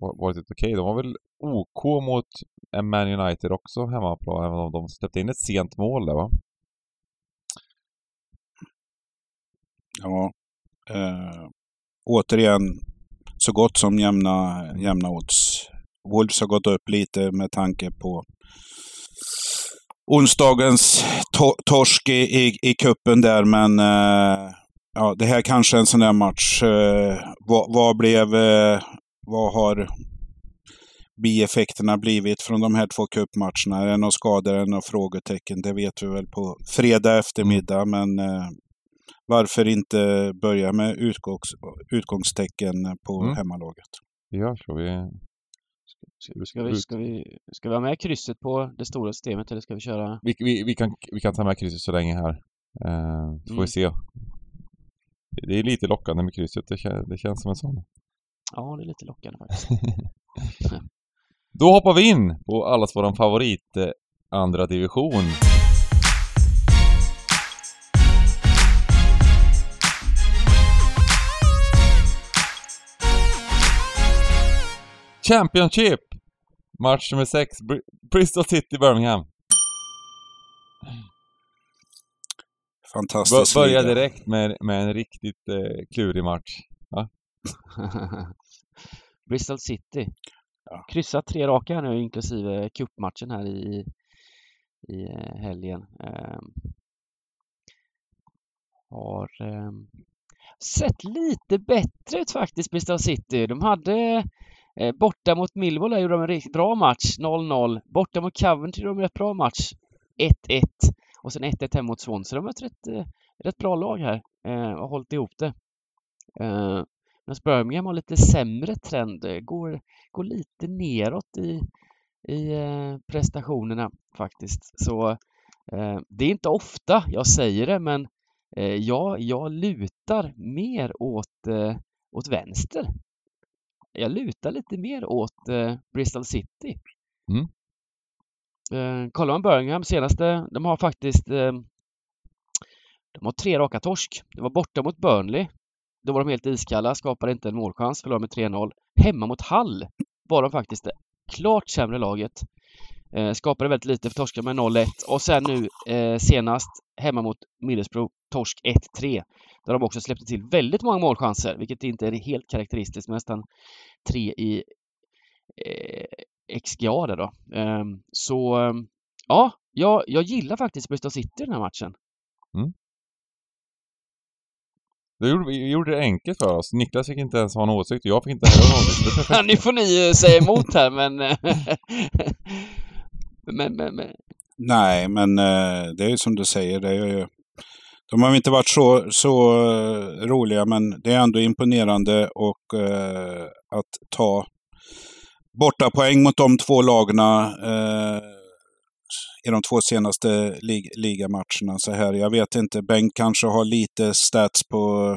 var, varit ett okej. Okay. De var väl OK mot Man United också hemmaplan, även om de släppte in ett sent mål där va? Ja, eh, återigen så gott som jämna, jämna odds. Wolves har gått upp lite med tanke på onsdagens to- torsk i, i, i kuppen där, men eh, ja, det här kanske är en sån där match. Eh, vad, vad blev, eh, vad har bieffekterna blivit från de här två cupmatcherna. Är det några skador eller några frågetecken? Det vet vi väl på fredag eftermiddag, men eh, varför inte börja med utgångs- utgångstecken på mm. hemmalaget? Ja, så vi... Ska, ska, vi, ska, vi, ska vi ha med krysset på det stora systemet eller ska vi köra? Vi, vi, vi, kan, vi kan ta med krysset så länge här. Uh, så får mm. vi se. Det är lite lockande med krysset. Det, kän, det känns som en sån. Ja, det är lite lockande faktiskt. Då hoppar vi in på allas vår favorit eh, andra division. Championship. Match nummer sex. Br- Bristol City, Birmingham. Fantastiskt. B- börja direkt med, med en riktigt eh, klurig match. Ja. Bristol City. Ja. Kryssat tre raka här nu, inklusive cupmatchen här i, i helgen. Eh, har eh, sett lite bättre ut faktiskt, Bristol City. De hade... Borta mot Millwall gjorde de en riktigt bra match, noll noll. Borta mot Coventry gjorde de en rätt bra match, ett ett. Och sen ett ett hem mot Swansea. Så de har ett rätt, rätt bra lag här och har hållit ihop det. Men Birmingham har lite sämre trend. Går, går lite neråt i, i prestationerna faktiskt. Så det är inte ofta jag säger det, men jag, jag lutar mer åt, åt vänster. Jag lutar lite mer åt eh, Bristol City. Mm. Eh, kollar man Birmingham senaste, de har faktiskt eh, de har tre raka torsk. Det var borta mot Burnley. Då var de helt iskalla, skapade inte en målchans, förlorade med tre noll. Hemma mot Hull var de faktiskt det klart sämre laget. Eh, skapade väldigt lite, för torskade med noll ett. Och sen nu eh, senast hemma mot Middlesbrough, torsk ett tre. Där de också släppte till väldigt många målchanser, vilket inte är helt karaktäristiskt, nästan tre i eh, X G A där då. Eh, så eh, ja, jag, jag gillar faktiskt Bristol City i den här matchen. Mm. Du gjorde, gjorde det enkelt för oss. Niklas fick inte ens ha en åsikt och jag fick inte ha en åsikt. Ja, nu får ni säga emot här, men... men, men, men... Nej, men det är ju som du säger, det är ju... De har inte varit så, så roliga, men det är ändå imponerande och eh, att ta borta poäng mot de två lagarna eh, i de två senaste lig- ligamatcherna. Så här, jag vet inte, Bengt kanske har lite stats på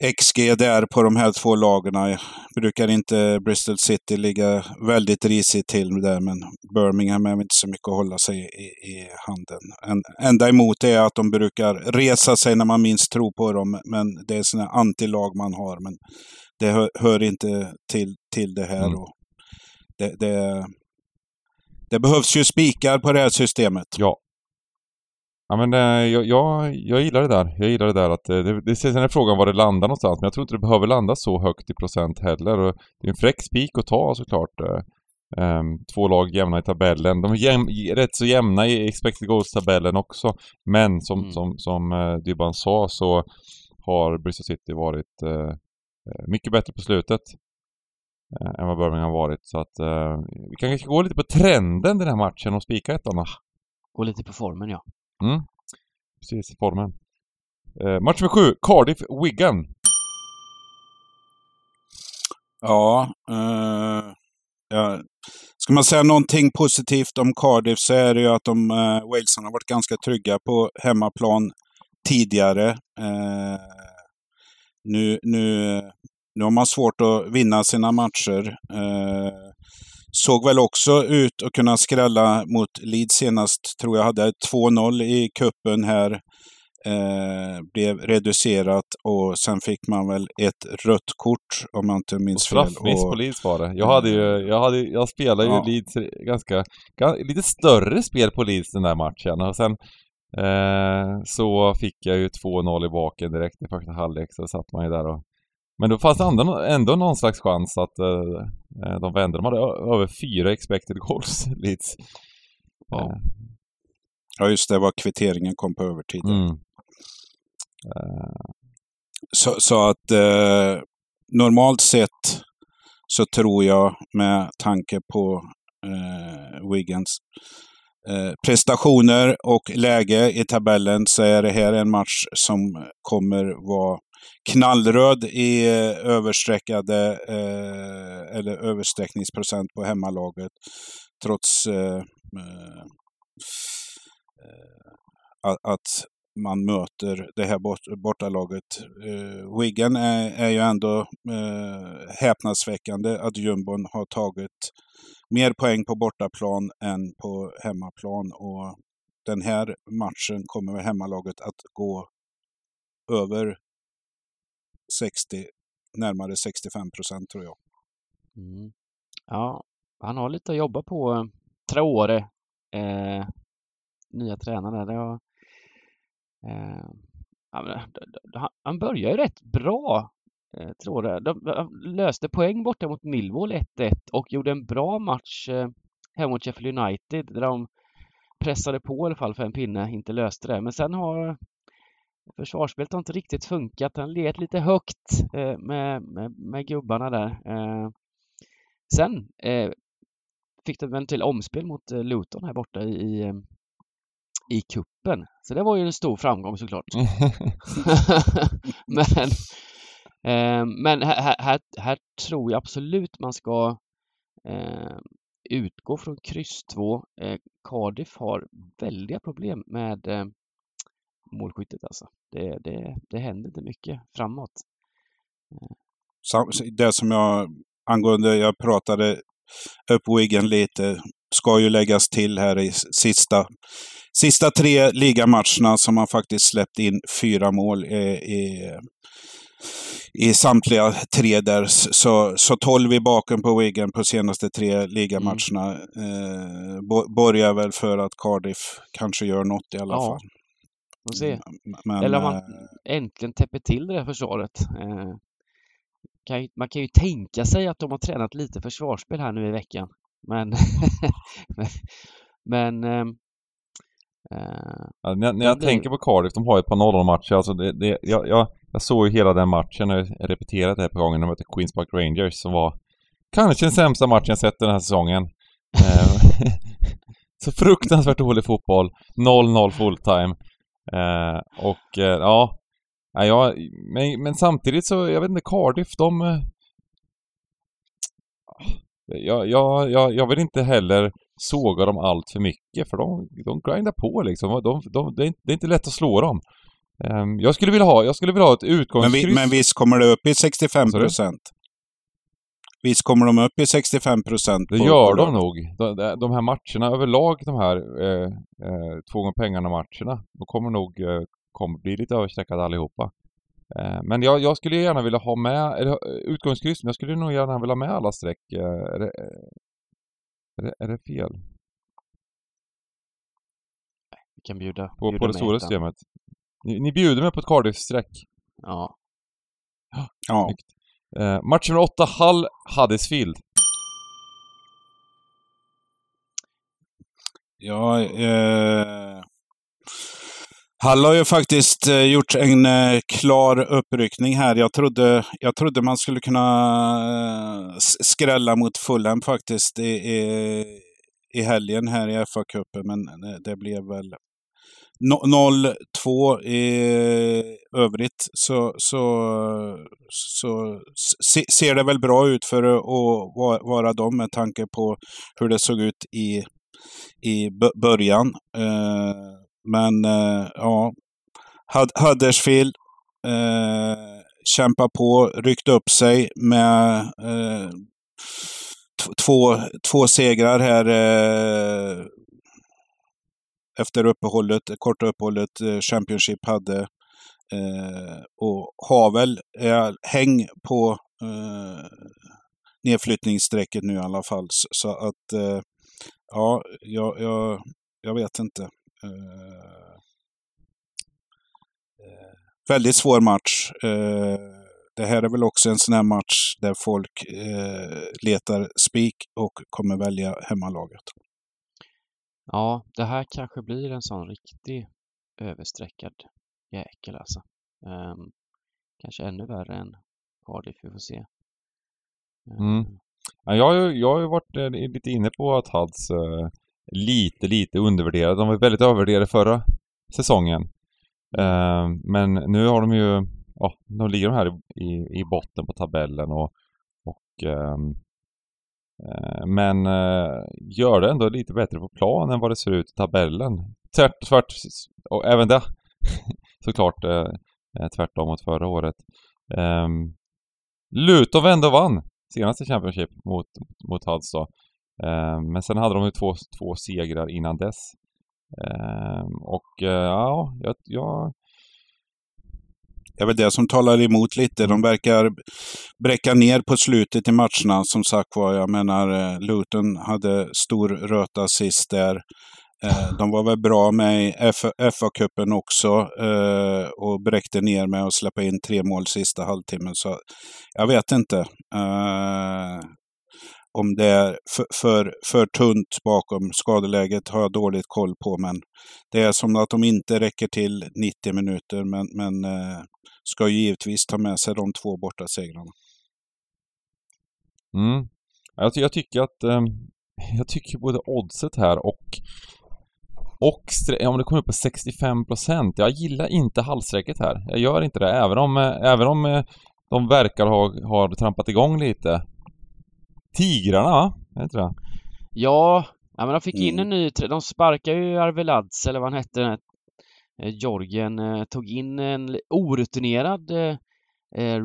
X G där på de här två lagarna. Jag brukar inte Bristol City ligga väldigt risigt till där, men Birmingham är inte så mycket att hålla sig i, i handen. En, enda emot är att de brukar resa sig när man minst tror på dem, men det är sådana antilag man har, men det hör, hör inte till, till det här. Mm. Och det, det, det behövs ju spikar på det här systemet. Ja. Ja, men jag, jag, jag gillar det där. Jag gillar det där att det, det är frågan var det landar någonstans, men jag tror inte det behöver landa så högt i procent heller. Och det är en fräck spik att ta såklart. Ehm, två lag jämna i tabellen. De är jäm, rätt så jämna i expected goals-tabellen också. Men som, mm. som, som uh, Dybban sa, så har Bristol City varit uh, mycket bättre på slutet uh, än vad Birmingham varit. Så att uh, vi kan kanske gå lite på trenden den här matchen och spika ett annat. Gå lite på formen, ja. Mm, precis, formen. Eh, match nummer sju, Cardiff, Wigan. Ja, eh, ja, ska man säga någonting positivt om Cardiff så är det ju att de, eh, Walesen har varit ganska trygga på hemmaplan tidigare. Eh, nu, nu, nu har man svårt att vinna sina matcher. Eh, Såg väl också ut att kunna skrälla mot Leeds senast, tror jag hade två noll i kuppen här. Eh, blev reducerat och sen fick man väl ett rött kort om man inte minns fel. Straffmiss på Leeds var det. Jag, hade ju, jag, hade, jag spelade ju ja. Leeds ganska, ganska, lite större spel på Leeds den där matchen. Och sen eh, så fick jag ju två noll i baken direkt i första halvlek, så satt man ju där och... Men då fanns det ändå, ändå någon slags chans att eh, de vände. De hade ö- över fyra expected goals. Leeds. Ja. Eh. ja, just det. Var kvitteringen kom på övertiden. Mm. Eh. Så, så att eh, normalt sett så tror jag, med tanke på eh, Wigans eh, prestationer och läge i tabellen, så är det här en match som kommer vara knallröd i eh, översträckade eh, eller översträckningsprocent på hemmalaget, trots eh, eh, att man möter det här bort, bortalaget. Eh, Wigan är, är ju ändå eh, häpnadsväckande att jumbon har tagit mer poäng på bortaplan än på hemmaplan, och den här matchen kommer hemmalaget att gå över sextio, närmare sextiofem procent tror jag. Mm. Ja, han har lite att jobba på. Traore, eh, nya tränare, det har Eh, han börjar ju rätt bra, eh, tror jag. De, de löste poäng borta mot Millwall ett ett och gjorde en bra match eh, hemma mot Sheffield United, där de pressade på i alla fall för en pinne, inte löste det. Men sen har försvarsspelet har inte riktigt funkat. Han led lite högt eh, med, med, med gubbarna där. Eh, sen eh, fick de en till omspel mot eh, Luton här borta i, i i kuppen. Så det var ju en stor framgång såklart. men eh, men här, här, här tror jag absolut man ska eh, utgå från kryss två. Eh, Cardiff har väldiga problem med eh, målskyttet alltså. Det, det, det händer inte mycket framåt. Eh. Det som jag angående, jag pratade upp Wigan lite, ska ju läggas till här i sista sista tre ligamatcherna som man faktiskt släppt in fyra mål i, i, i samtliga tre där, så, så tolv i baken på Wigan på senaste tre ligamatcherna. Mm. eh, bo, borgar väl för att Cardiff kanske gör något i alla ja. fall. Får se. Men, eller om man äh, äntligen täpper till det här försvaret. Eh, kan, man kan ju tänka sig att de har tränat lite försvarsspel här nu i veckan. Men men eh, ja, när, när jag det, tänker på Cardiff, de har ju ett par noll-matcher. Alltså det, det, jag, jag, jag såg ju hela den matchen, jag har repeterat det här på gången, de mötte Queens Park Rangers, som var kanske den sämsta matchen jag sett den här säsongen. Så fruktansvärt dålig fotboll, noll noll fulltime. Eh, och eh, ja, ja men, men samtidigt så, jag vet inte, Cardiff, de eh, Jag, jag, jag, jag vill inte heller såga dem allt för mycket, för de, de grindar på liksom. De, de, det, är inte, det är inte lätt att slå dem. Um, jag, skulle vilja ha, jag skulle vilja ha ett utgångskryss. Men, vi, men visst kommer det upp i sextiofem procent. Visst kommer de upp i sextiofem procent. Det gör de nog. De, de här matcherna överlag, de här eh, eh, två gånger pengarna-matcherna, de kommer nog eh, kommer bli lite översträckade allihopa. Men jag, jag skulle gärna vilja ha med eller, utgångskryss, men jag skulle nog gärna vilja ha med alla streck. Är det, är det, är det fel? Vi kan bjuda. På, bjuda på det stora systemet. Ni, ni bjuder mig på ett Cardiff-streck. Ja. Ja. Eh, match nummer åtta, Hull Huddersfield. Ja, eh... Hall har ju faktiskt gjort en klar uppryckning här. Jag trodde, jag trodde man skulle kunna skrälla mot Fulham faktiskt i, i, i helgen här i F A-cupen. Men det blev väl noll två i övrigt. Så, så, så ser det väl bra ut för att vara dem med tanke på hur det såg ut i, i början. Men eh, ja, Huddersfield eh, kämpar på, ryckt upp sig med eh, t- två, två segrar här eh, efter uppehållet, korta uppehållet eh, Championship hade eh, och har väl eh, häng på eh, nedflyttningsstrecket nu i alla fall. Så, så att eh, ja, jag, jag, jag vet inte. Uh, uh, väldigt svår match. Uh, det här är väl också en sån här match där folk uh, letar spik och kommer välja hemmalaget. Ja, det här kanske blir en sån riktig översträckad jäkel alltså. Um, kanske ännu värre än Cardiff, vi får se. Mm. Jag, jag har ju varit lite inne på att Huds uh, lite, lite undervärderade. De var väldigt övervärderade förra säsongen. Uh, men nu har de ju, ja, nu ligger de här i, i, i botten på tabellen och, och um, men eh, gör det ändå lite bättre på plan än vad det ser ut i tabellen. Tvärt, tvärt och även det såklart eh, tvärtom mot förra året. Eh, Luton vände och vann senaste Championship mot, mot Huds då. Eh, men sen hade de ju två, två segrar innan dess. Eh, och eh, ja, jag... jag Det är väl det som talar emot lite. De verkar bräcka ner på slutet i matcherna. Som sagt var, jag menar, Luton hade stor röta sist där. De var väl bra med i F A-cupen också och bräckte ner med att släppa in tre mål sista halvtimmen. Så jag vet inte om det är för, för, för tunt bakom. Skadeläget har jag dåligt koll på, men det är som att de inte räcker till nittio minuter, men, men ska ju givetvis ta med sig de två borta segrarna. Mm. Jag, jag tycker att eh, jag tycker både oddset här och och stre- om det kommer upp på sextiofem procent. Jag gillar inte halsstrecket här. Jag gör inte det, även om eh, även om eh, de verkar ha har trampat igång lite. Tigrarna, vet du? Ja, men de fick in en ny, de sparkar ju Arveladze eller vad han hette. Jorgen tog in en orutinerad eh,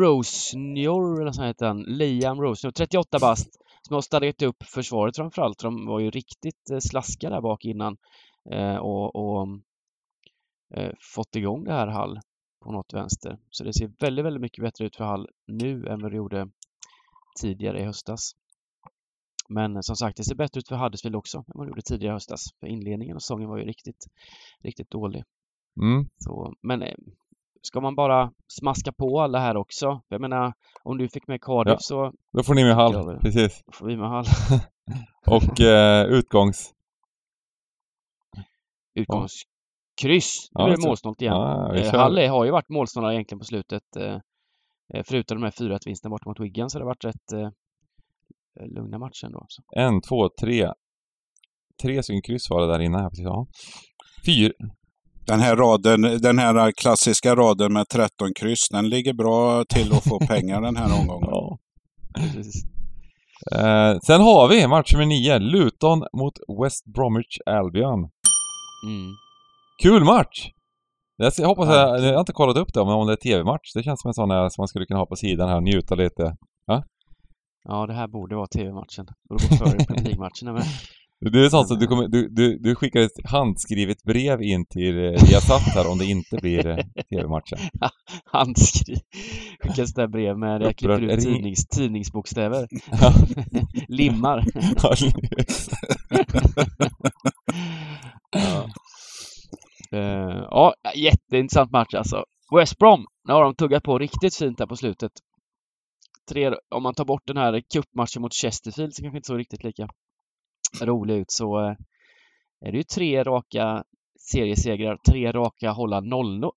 Rosenior eller så heter han, Liam Rosenior, trettioåtta bast, som har stadigat upp försvaret framförallt. De var ju riktigt slaska där bak innan eh, och, och eh, fått igång det här Hall på något vänster. Så det ser väldigt, väldigt mycket bättre ut för Hall nu än vad det gjorde tidigare i höstas. Men som sagt, det ser bättre ut för Huddersfield också än vad det gjorde tidigare i höstas. För inledningen och säsongen var ju riktigt, riktigt dålig. Mm. Så, men ska man bara smaska på alla här också? Jag menar, om du fick med Cardiff, ja, så... Då får ni med Hall, ja, precis. Då får vi med Hall. Och eh, utgångs... Utgångskryss. Nu ja, blir det målsnålt igen. Ja, Hall har ju varit målsnålare egentligen på slutet. Eh, Förutom de här fyra vinsterna bort mot Wigan så har det varit rätt eh, lugna matchen då. Så. En, två, tre. Tre stycken kryss var det där innan. Ja. Fyra. Den här raden, den här klassiska raden med tretton kryss, den ligger bra till att få pengar den här omgången. Ja. eh, sen har vi match med nio. Luton mot West Bromwich Albion. Mm. Kul match! Jag hoppas jag, jag har inte kollat upp det, men om det är tv-match. Det känns som en sån här som man skulle kunna ha på sidan här och njuta lite. Ja, ja, det här borde vara tv-matchen. Borde gå före Premier League-matcherna med. Det är sånt att du, kommer, du, du, du skickar ett handskrivet brev in till Viasat här om det inte blir tv-matchen. Handskrivet. Skickas det där brev med jag klipper ut tidnings, tidningsbokstäver. Limmar. Ja. Uh, ja, jätteintressant match alltså. West Brom, nu har de tuggat på riktigt fint här på slutet. Tre, om man tar bort den här cupmatchen mot Chesterfield så kanske inte så riktigt lika rolig ut, så uh, är det ju tre raka seriesegrar, tre raka hålla nollor,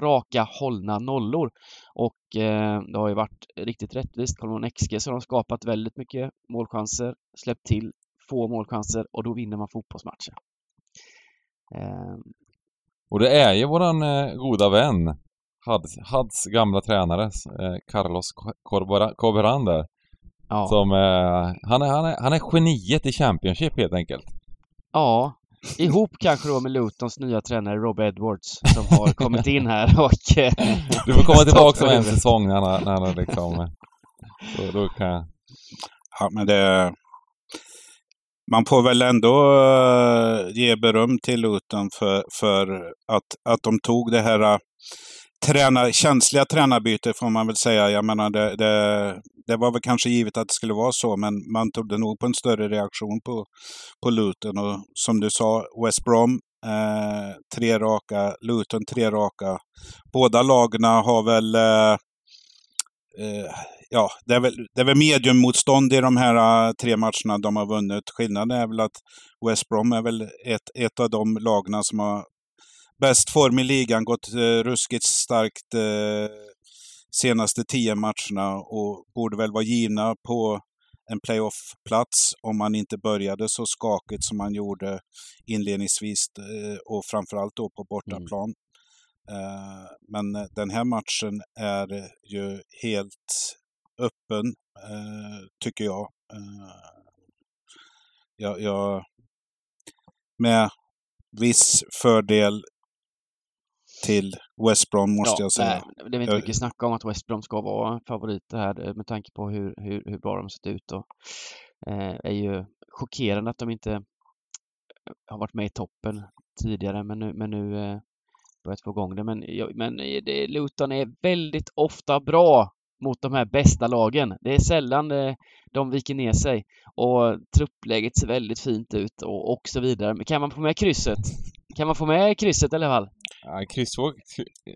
raka hållna nollor, och uh, det har ju varit riktigt rättvist. Kommer någon X G så har de skapat väldigt mycket målchanser, släppt till få målchanser, och då vinner man fotbollsmatchen. Uh, Och det är ju våran eh, goda vän, Hads, Hads gamla tränare, eh, Carlos Corberan där. Ja. Som, eh, han, är, han, är, han är geniet i Championship helt enkelt. Ja, ihop kanske då med Lutons nya tränare Rob Edwards som har kommit in här. Och, eh, du får komma tillbaka om en säsong när han, när han liksom... Då, då kan jag... Ja, men det... Man får väl ändå ge beröm till Luton för, för att, att de tog det här uh, träna, känsliga tränarbyte får man väl säga. Jag menar, det, det, det var väl kanske givet att det skulle vara så, men man tog det nog på en större reaktion på, på Luton. Och som du sa, West Brom, eh, tre raka, Luton tre raka. Båda lagarna har väl... Eh, eh, Ja, det är väl, det är väl mediummotstånd i de här tre matcherna de har vunnit. Skillnaden är väl att West Brom är väl ett, ett av de lagna som har bäst form i ligan, gått eh, ruskigt starkt eh, senaste tio matcherna och borde väl vara givna på en playoff-plats om man inte började så skakigt som man gjorde inledningsvis och framförallt då på bortaplan. Mm. Men den här matchen är ju helt öppen, tycker jag. Jag, jag med viss fördel till West Brom måste ja, jag säga. Nej, det är inte mycket jag... snacka om att West Brom ska vara favorit här med tanke på hur, hur, hur bra de sett ut. Och, eh, är ju chockerande att de inte har varit med i toppen tidigare, men nu, men nu eh, börjat få igång det. Men, ja, men det, Luton är väldigt ofta bra mot de här bästa lagen. Det är sällan eh, de viker ner sig och truppläget ser väldigt fint ut och, och så vidare. Men kan man få med krysset? Kan man få med krysset eller vad? Ja, kryss två,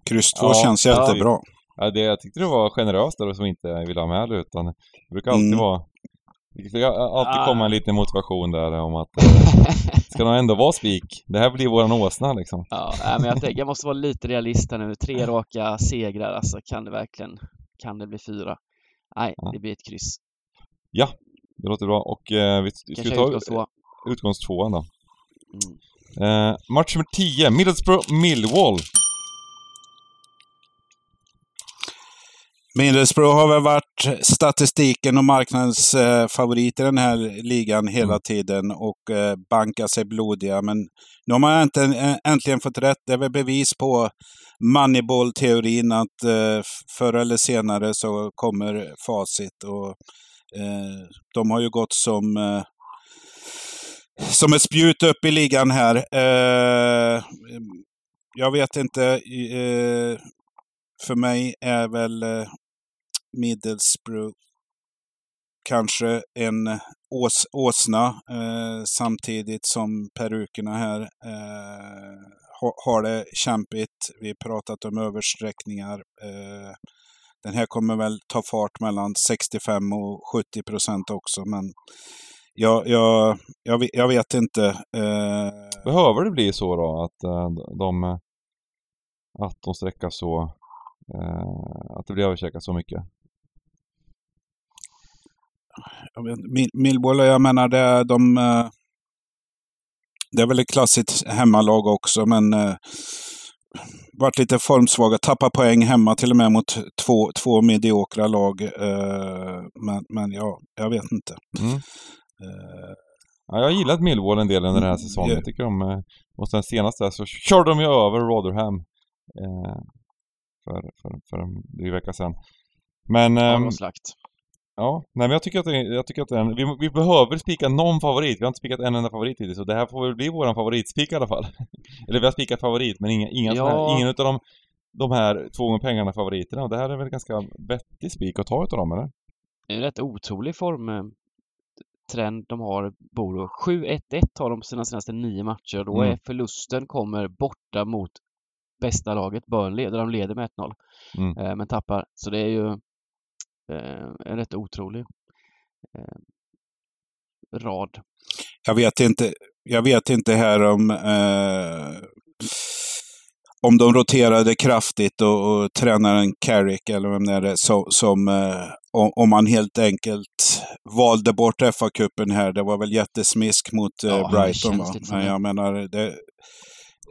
kryss två ja, känns jättebra. Ja, det, jag tyckte det var generöst där som inte ville ha med det, utan det brukar alltid mm. vara det alltid ah. komma en liten motivation där om att ska de ändå vara spik. Det här blir våran åsna liksom. Ja, men jag tänker jag måste vara lite realist här nu. Tre raka segrar, alltså kan det verkligen kan det bli fyra? Nej, ja. Det blir ett kryss. Ja, det låter bra och eh, vi ska ta utgångstvåan utgångstvå, då. Mm. Uh, match nummer tio, Middlesbrough Millwall. Middlesbrough har väl varit statistiken och marknadens eh, favorit i den här ligan hela tiden och eh, bankar sig blodiga, men nu har man äntligen, äntligen fått rätt. Det är väl bevis på Moneyball-teorin att eh, förr eller senare så kommer facit och eh, de har ju gått som eh, Som ett spjut upp i ligan här. Eh, jag vet inte. Eh, för mig är väl eh, Middlesbrough kanske en ås, åsna. Eh, samtidigt som perukerna här eh, har det kämpigt. Vi har pratat om översträckningar. Eh, den här kommer väl ta fart mellan sextiofem och sjuttio procent också. Men... Jag, jag, jag, jag vet inte. Eh... Behöver det bli så då? Att eh, de, att de sträcker så... Eh, att det blir översträckat så mycket? Jag vet, Mil- Millwall, jag menar, det är, de, det är väl ett klassiskt hemmalag också, men... Eh... varit lite formsvaga, tappa poäng hemma till och med mot två, två mediokra lag, eh, men, men ja, jag vet inte. Mm. Eh, ja, jag har gillat Millwall en del under den här säsongen, yeah. Jag tycker de, och sen senast där så körde de ju över Rotherham eh, för, för, för en dryg vecka sedan. Men, eh, ja, slakt. Ja, nej, men jag tycker att, jag tycker att den, vi, vi behöver spika någon favorit. Vi har inte spikat en enda favorit hittills, så det här får väl bli våran favoritspik i alla fall. Eller vi har spikat favorit, men inga, inga ja. här, ingen av de, de här två gånger pengarna favoriterna. Och det här är väl ganska vettig spik att ta utav dem, eller? Det är en rätt otrolig formtrend de har, Boro. sju ett ett har de på sina senaste nio matcher. Då mm. är förlusten kommer borta mot bästa laget, Burnley, där de leder med ett noll. Mm. Eh, men tappar. Så det är ju... en rätt otrolig eh, rad. Jag vet inte, jag vet inte här om eh, om de roterade kraftigt och, och tränaren Carrick eller vem det är som, som eh, om man helt enkelt valde bort F A-cupen här. Det var väl jättesmisk mot eh, ja, Brighton, va? Men jag menar det,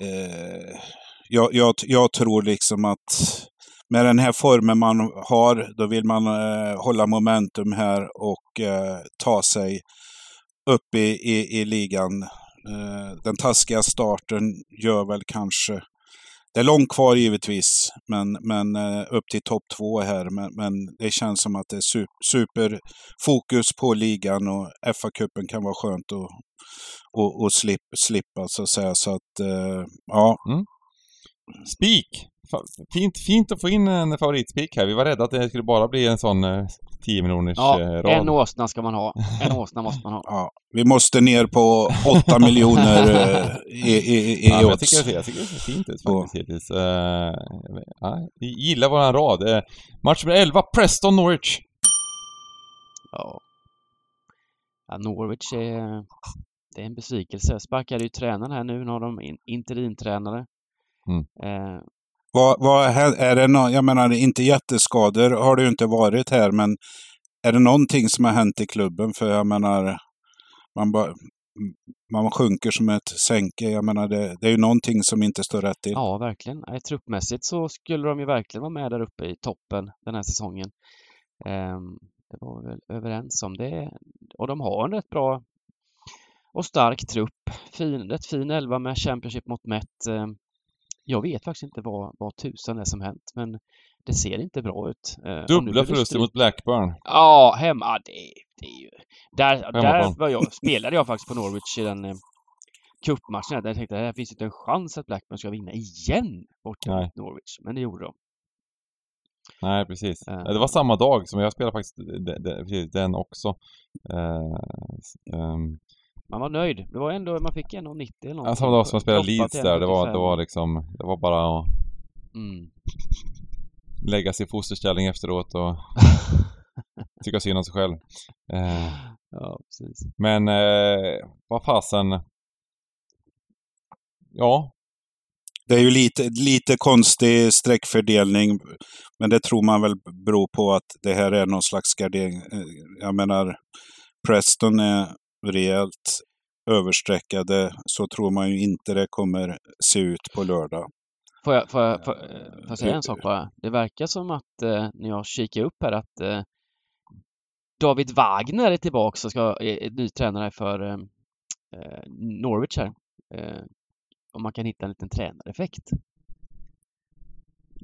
eh, jag, jag, jag tror liksom att med den här formen man har, då vill man eh, hålla momentum här och eh, ta sig upp i, i, i ligan. Eh, den taskiga starten gör väl kanske... Det är långt kvar givetvis, men, men eh, upp till topp två här. Men, men det känns som att det är super, super fokus på ligan och F A-cupen kan vara skönt att och, och slip, slippa så att säga. Så att, eh, ja... Mm. Spik! Fint, fint att få in en favoritspik här. Vi var rädda att det skulle bara bli en sån tio miljoners ja, rad. En åsna ska man ha. En åsna måste man ha. Ja, vi måste ner på åtta miljoner i, i, i ja, jag, tycker det, jag tycker det ser fint ut faktiskt. Uh, ja, vi gillar våran rad. Uh, match nummer elva, Preston Norwich. Ja. ja Norwich är, det är en besvikelse. Sparkade ju tränaren här nu. Nu har de in, interimtränare. Mm. Uh, Vad, vad är, är det no, jag menar, inte jätteskador har det ju inte varit här, men är det någonting som har hänt i klubben? För jag menar, man, ba, man sjunker som ett sänke. Jag menar, det, det är ju någonting som inte står rätt till. Ja, verkligen. Truppmässigt så skulle de ju verkligen vara med där uppe i toppen den här säsongen. Ehm, det var väl överens om det. Och de har en rätt bra och stark trupp. Fin, rätt fin elva med Championship mot mätt. Ehm, jag vet faktiskt inte vad, vad tusan är som hänt, men det ser inte bra ut. Eh, Dubbla förluster mot Blackburn. Ja, hemma. Det, det är ju... Där, där var jag, spelade jag faktiskt på Norwich i den eh, cupmatchen. Där jag tänkte att det finns inte en chans att Blackburn ska vinna igen borta mot Norwich. Men det gjorde de. Nej, precis. Eh. Det var samma dag som jag spelade faktiskt den också. Eh, um... Man var nöjd. Det var ändå, man fick en nittio eller någonting. Ja, samma dag som jag spelade Leeds där. Det var, det var liksom, det var bara att... Mm. Lägga sig i fosterställning efteråt och tycka synd om sig själv. Eh, ja, precis. Men eh, vad fasen? Ja. Det är ju lite, lite konstig sträckfördelning, men det tror man väl beror på att det här är någon slags gardering. Jag menar, Preston är rejält översträckade, så tror man ju inte det kommer se ut på lördag. Får jag, får, jag, får, får jag säga en sak bara? Det verkar som att eh, när jag kikar upp här att eh, David Wagner är tillbaka och ska är, är ny tränare för eh, Norwich här. Eh, om man kan hitta en liten tränareffekt.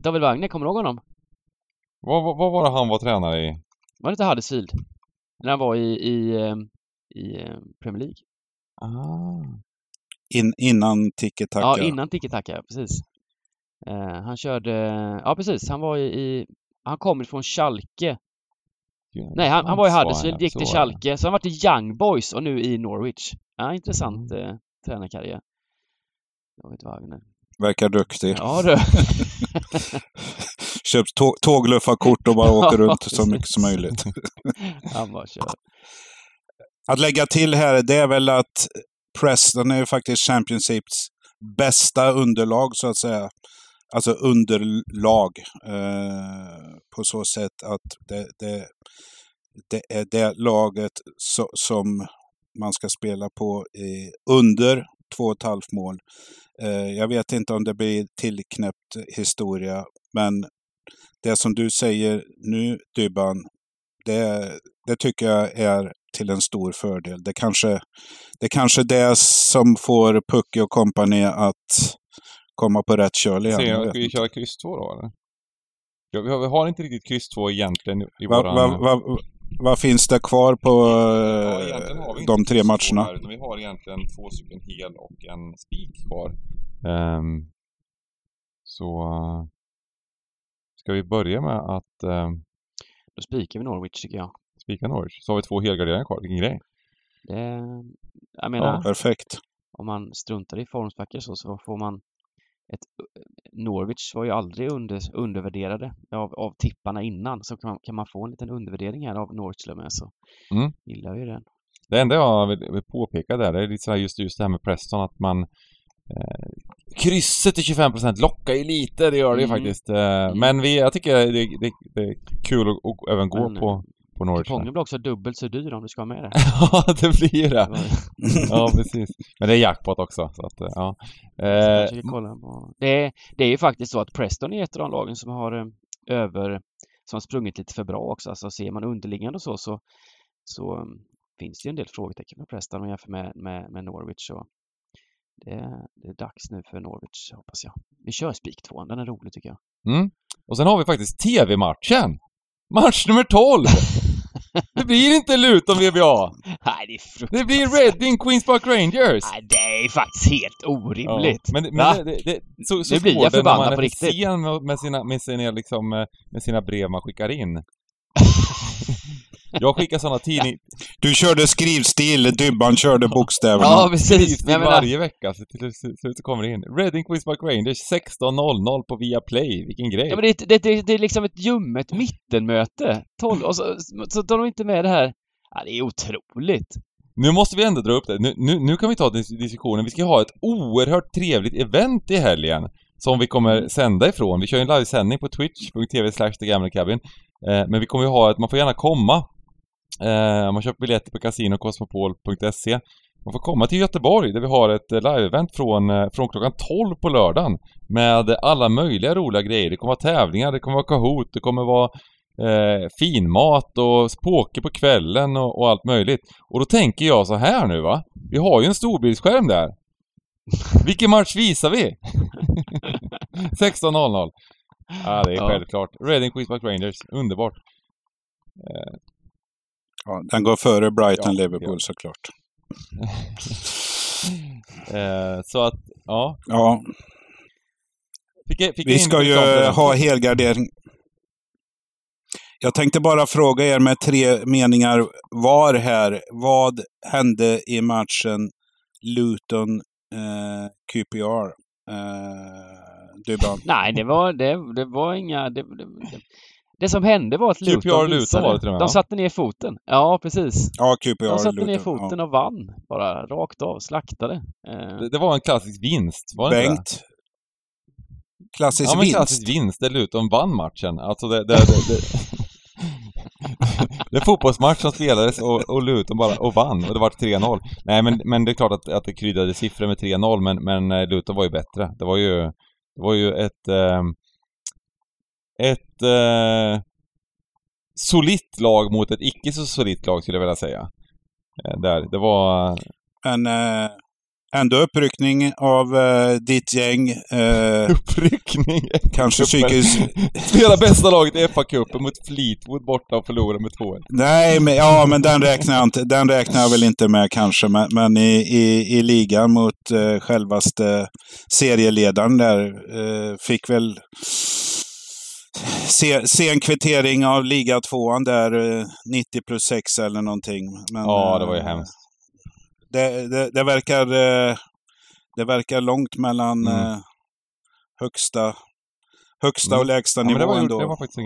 David Wagner, kommer du ihåg honom? Vad, vad, vad var det han var tränare i? Var det inte Huddersfield? När han var i, i, i, i Premier League. Ah. In, innan Tiki-Taka. Ja, innan Tiki-Taka, precis. Uh, han körde, ja precis, han var i, i han kom från Schalke. Gud, nej, han, han var i Huddersfield, gick till Schalke, så han var i Young Boys och nu i Norwich. Ja, intressant mm. eh, tränarkarriär. David Wagner. Verkar duktig. Ja, du. Köpt tå- tågluffarkort och bara åker runt så mycket som möjligt. Han bara kör. Att lägga till här, det är väl att Preston är ju faktiskt Championships bästa underlag, så att säga. Alltså underlag eh, på så sätt att det, det, det är det laget so, som man ska spela på i under två och ett halvt mål. Eh, jag vet inte om det blir tillknäppt historia, men det som du säger nu, Dybban, det, det tycker jag är till en stor fördel. Det kanske det kanske det som får Pucke och kompani att komma på rätt köl igen. Se, ska vi köra kryss två då, eller? Ja, vi, har, vi har inte riktigt kryss två egentligen i va, våra... Vad va, va, va finns det kvar på ja, de tre matcherna? Här, vi har egentligen två stycken hel och en spik kvar. Um, så uh, ska vi börja med att... Um, då spikar vi Norwich, tycker jag. Spikar Norwich. Så har vi två helgarderingar kvar. Vilken grej. Det, jag menar... Ja, perfekt. Om man struntar i formspackar så, så får man... Ett, Norwich var ju aldrig under, undervärderade av, av tipparna innan, så kan man, kan man få en liten undervärdering här av Norwich till och med, så mm. gillar ju den. Det enda jag vill, vill påpeka där, det är lite så här just, just det här med Preston, att man eh, krysset till tjugofem procent lockar ju lite, det gör det mm. ju faktiskt. Eh, men vi, jag tycker det, det, det är kul att och även gå men, på, på Norwich. Kupongen blir också dubbelt så dyr om du ska med det. Ja, det blir det. Ja, precis. Men det är jackpot också. Så att, ja. Eh, det, är, det är ju faktiskt så att Preston är ett av de lagen som har över, som har sprungit lite för bra också. Alltså ser man underliggande och så, så, så finns det ju en del frågetecken med Preston och jämför med, med, med Norwich. Och det, är, det är dags nu för Norwich, hoppas jag. Vi kör spik två, den är rolig tycker jag. Mm. Och sen har vi faktiskt tv-matchen. Match nummer tolv. Det blir inte Luton V B A. Nej, det är fruktansvärt. Det blir Reading Queens Park Rangers. Nej, det är faktiskt helt orimligt. Ja, men men det, det, så, så det blir jag förbannad på riktigt. Med sina, med, sina, liksom, med sina brev man skickar in. Jag skickar sådana tidningar. Du körde skrivstil, Dybban körde bokstäverna. Ja, precis. Nej, men varje vecka så till slut kommer det in. Reading Queens Park Rangers sexton noll noll på Viaplay. Vilken grej. Ja, men det, det, det, det är liksom ett ljummet mittenmöte. tolv och så, så tar de inte med det här. Ja, det är otroligt. Nu måste vi ändå dra upp det. Nu, nu, nu kan vi ta diskussionen. Vi ska ha ett oerhört trevligt event i helgen. som vi kommer sända ifrån. Vi kör en livesändning på twitch dot t v slash the gambling cabin. Eh, men vi kommer ju ha att man får gärna komma. Eh, man köper biljetter på casino cosmopol dot se. Man får komma till Göteborg där vi har ett live-event från, från klockan tolv på lördagen med alla möjliga roliga grejer. Det kommer vara tävlingar, det kommer vara Kahoot, det kommer vara eh, finmat och poker på kvällen och, och allt möjligt. Och då tänker jag så här nu, va? Vi har ju en storbildsskärm där. Vilken match visar vi? sexton noll noll. Ja, det är ja. Självklart. Reading, Queens Park Rangers. Underbart. Eh. Ja, den går före Brighton, ja, Liverpool, ja. Såklart. eh, så att, ja. Ja. Fick jag, fick vi ska ju ha helgardering. Jag tänkte bara fråga er med tre meningar var här. Vad hände i matchen Luton eh, Q P R? Eh, Dybban. Nej, det var, det, det var inga... Det, det, det. Det som hände var att Luton visade. De satte ner foten. Ja, precis. Ja, Q P R, de satte Luton, ner foten ja. Och vann. Bara rakt av, slaktade. Det, det var en klassisk vinst, var det Bengt. Inte? Klassisk ja, vinst. Ja, klassisk vinst där Luton vann matchen. Alltså det... det, det, det. Det är fotbollsmatch som spelades och, och Luton bara och vann och det var tre noll. Nej, men, men det är klart att, att det kryddade siffror med tre noll, men, men Luton var ju bättre. Det var ju, det var ju ett... Eh, Ett eh, solitt lag mot ett icke så solitt lag skulle jag vilja säga. Eh, där, det var... En eh, ändå uppryckning av eh, ditt gäng. Eh, uppryckning? Kanske psykiskt... Spela bästa laget i F A-cupen mot Fleetwood borta och förlora med två ett. Nej, men, ja, men den räknar jag inte. Den räknar jag väl inte med kanske. Men, men i, i, i ligan mot eh, självaste serieledaren där eh, fick väl... Se, se en kvittering av liga tvåan där nittio plus sex eller någonting. Men, ja, det var ju hemskt. Det, det, det, verkar, det verkar långt mellan mm. högsta, högsta mm. och lägsta ja, nivå det var, ändå. Det var faktiskt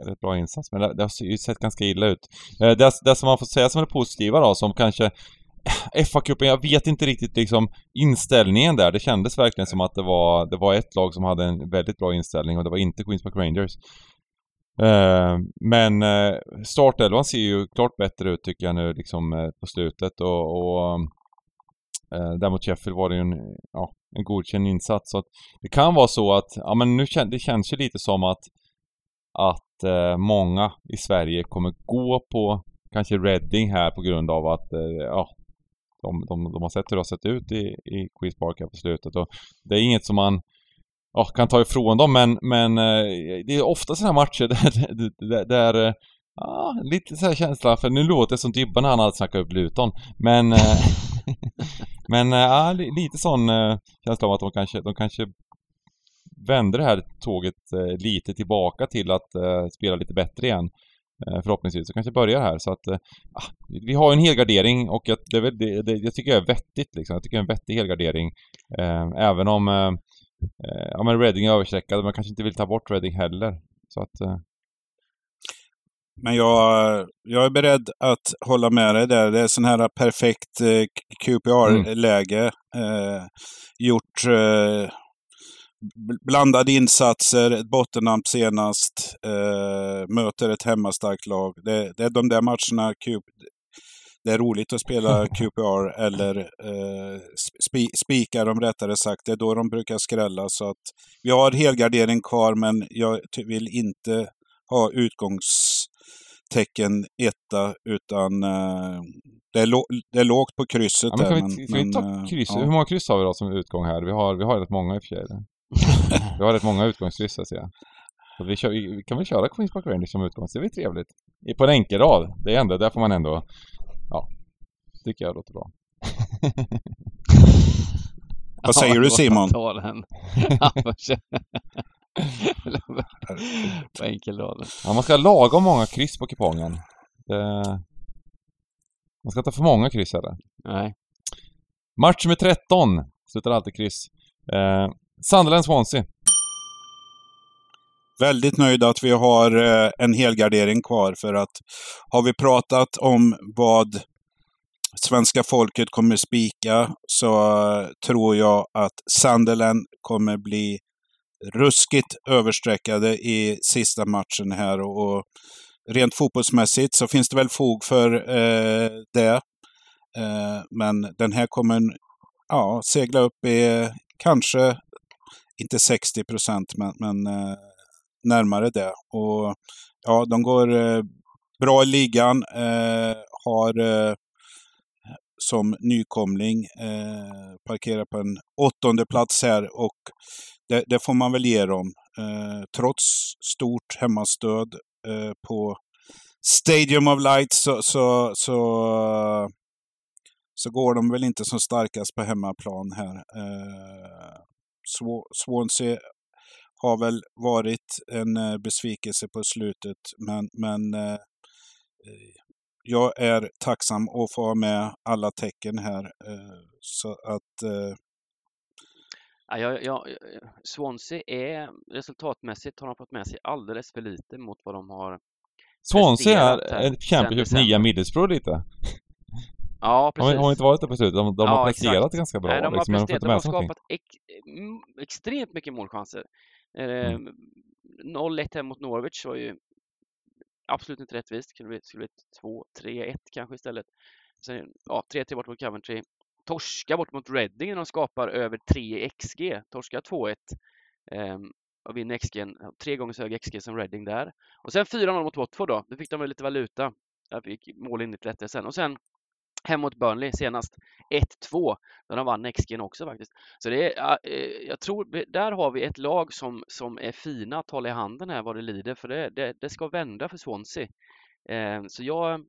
en rätt bra insats, men det, det har ju sett ganska illa ut. Det, det som man får säga som är positiva då, som kanske F A-cupen, jag vet inte riktigt liksom inställningen där. Det kändes verkligen som att det var, det var ett lag som hade en väldigt bra inställning och det var inte Queens Park Rangers. Eh, men eh, startelvan ser ju klart bättre ut tycker jag nu liksom eh, på slutet och, och eh, där mot Sheffield var det ju en, ja, en godkänd insats. Så att det kan vara så att, ja men nu kän- det känns ju lite som att att eh, många i Sverige kommer gå på kanske Reading här på grund av att eh, ja De, de, de har sett hur det har sett ut i, i Queen's Park här på slutet. Och det är inget som man ja, kan ta ifrån dem. Men, men det är ofta sådana matcher där, där, där ja, lite så här känsla. För nu låter det som Dybban när han hade snackat upp Luton. Men, men ja, lite sån känsla av att de kanske, de kanske vänder det här tåget lite tillbaka till att spela lite bättre igen. Förhoppningsvis så kanske börjar här så att äh, vi har en helgardering och jag, det, det, det, jag tycker jag är vettigt liksom. Jag tycker jag är en vettig helgardering äh, även om äh, ja, men Reading är överstreckad, man kanske inte vill ta bort Reading heller så att, äh. Men jag, jag är beredd att hålla med dig där. Det är sån här perfekt eh, Q P R-läge mm. eh, gjort eh, blandade insatser, ett bottennapp senast, eh, möter ett hemmastarkt lag. Det, det är de där matcherna, Q, det är roligt att spela Q P R eller eh, spi, spikar de rättare sagt. Det är då de brukar skrälla så att vi har helgardering kvar men jag vill inte ha utgångstecken etta utan eh, det är, lo- det är lågt på krysset. Ja, men kan där, vi, men, vi ta kryss? Ja. Hur många kryss har vi då som utgång här? Vi har, vi har rätt många i och för sig. Vi har rätt många utgångskryss här ser jag. Så vi, kör, vi kan väl köra Queens Park Rangers som utgångs. Det är väl trevligt. På en enkel rad. Det är ändå, där får man ändå... Ja, tycker jag låter bra. Vad säger du Simon? På enkel rad. Ja, man ska ha lagom många kryss på kupongen. Det... Man ska ta för många kryss eller? Nej. Match med tretton. Slutar alltid kryss. Eh... Sunderland Swansea. Väldigt nöjd att vi har en helgardering kvar för att har vi pratat om vad svenska folket kommer spika så tror jag att Sunderland kommer bli ruskigt översträckade i sista matchen här, och, och rent fotbollsmässigt så finns det väl fog för eh, det. Eh, men den här kommer ja, segla upp i kanske inte sextio procent men, men eh, närmare det. Och ja, de går eh, bra i ligan, eh, har eh, som nykomling eh, parkerar på en åttonde plats här, och det, det får man väl ge dem. Eh, trots stort hemmastöd eh, på Stadium of Light så, så, så, så går de väl inte som starkast på hemmaplan här. Eh, Swansea har väl varit en besvikelse på slutet, men, men eh, jag är tacksam att få ha med alla tecken här. Så att, eh... ja, ja, ja, Swansea är resultatmässigt har de fått med sig alldeles för lite mot vad de har. Swansea är ett kämpeköp nya Middlesbrough lite. Ja, precis. De har inte varit där på slutet. De, de ja, har presterat exakt. ganska bra. Nej, de har liksom, presterat de har skapat ex, extremt mycket målchanser. Mm. noll ett här mot Norwich var ju absolut inte rättvist. Det skulle, skulle bli två tre ett kanske istället. Sen, ja, tre tre bort mot Coventry. Torska bort mot Reading när de skapar över tre X G. Torska två ett. Ehm, och vinner X G. Tre gånger så hög X G som Reading där. Och sen fyra noll mot Watford då. Då fick de lite valuta. Där fick målen lite lättare sen. Och sen hem mot Burnley senast. ett två. Där de vann X G också faktiskt. Så det är, äh, jag tror, där har vi ett lag som, som är fina att hålla i handen här vad det lider. För det, det, det ska vända för Swansea. Eh, så jag,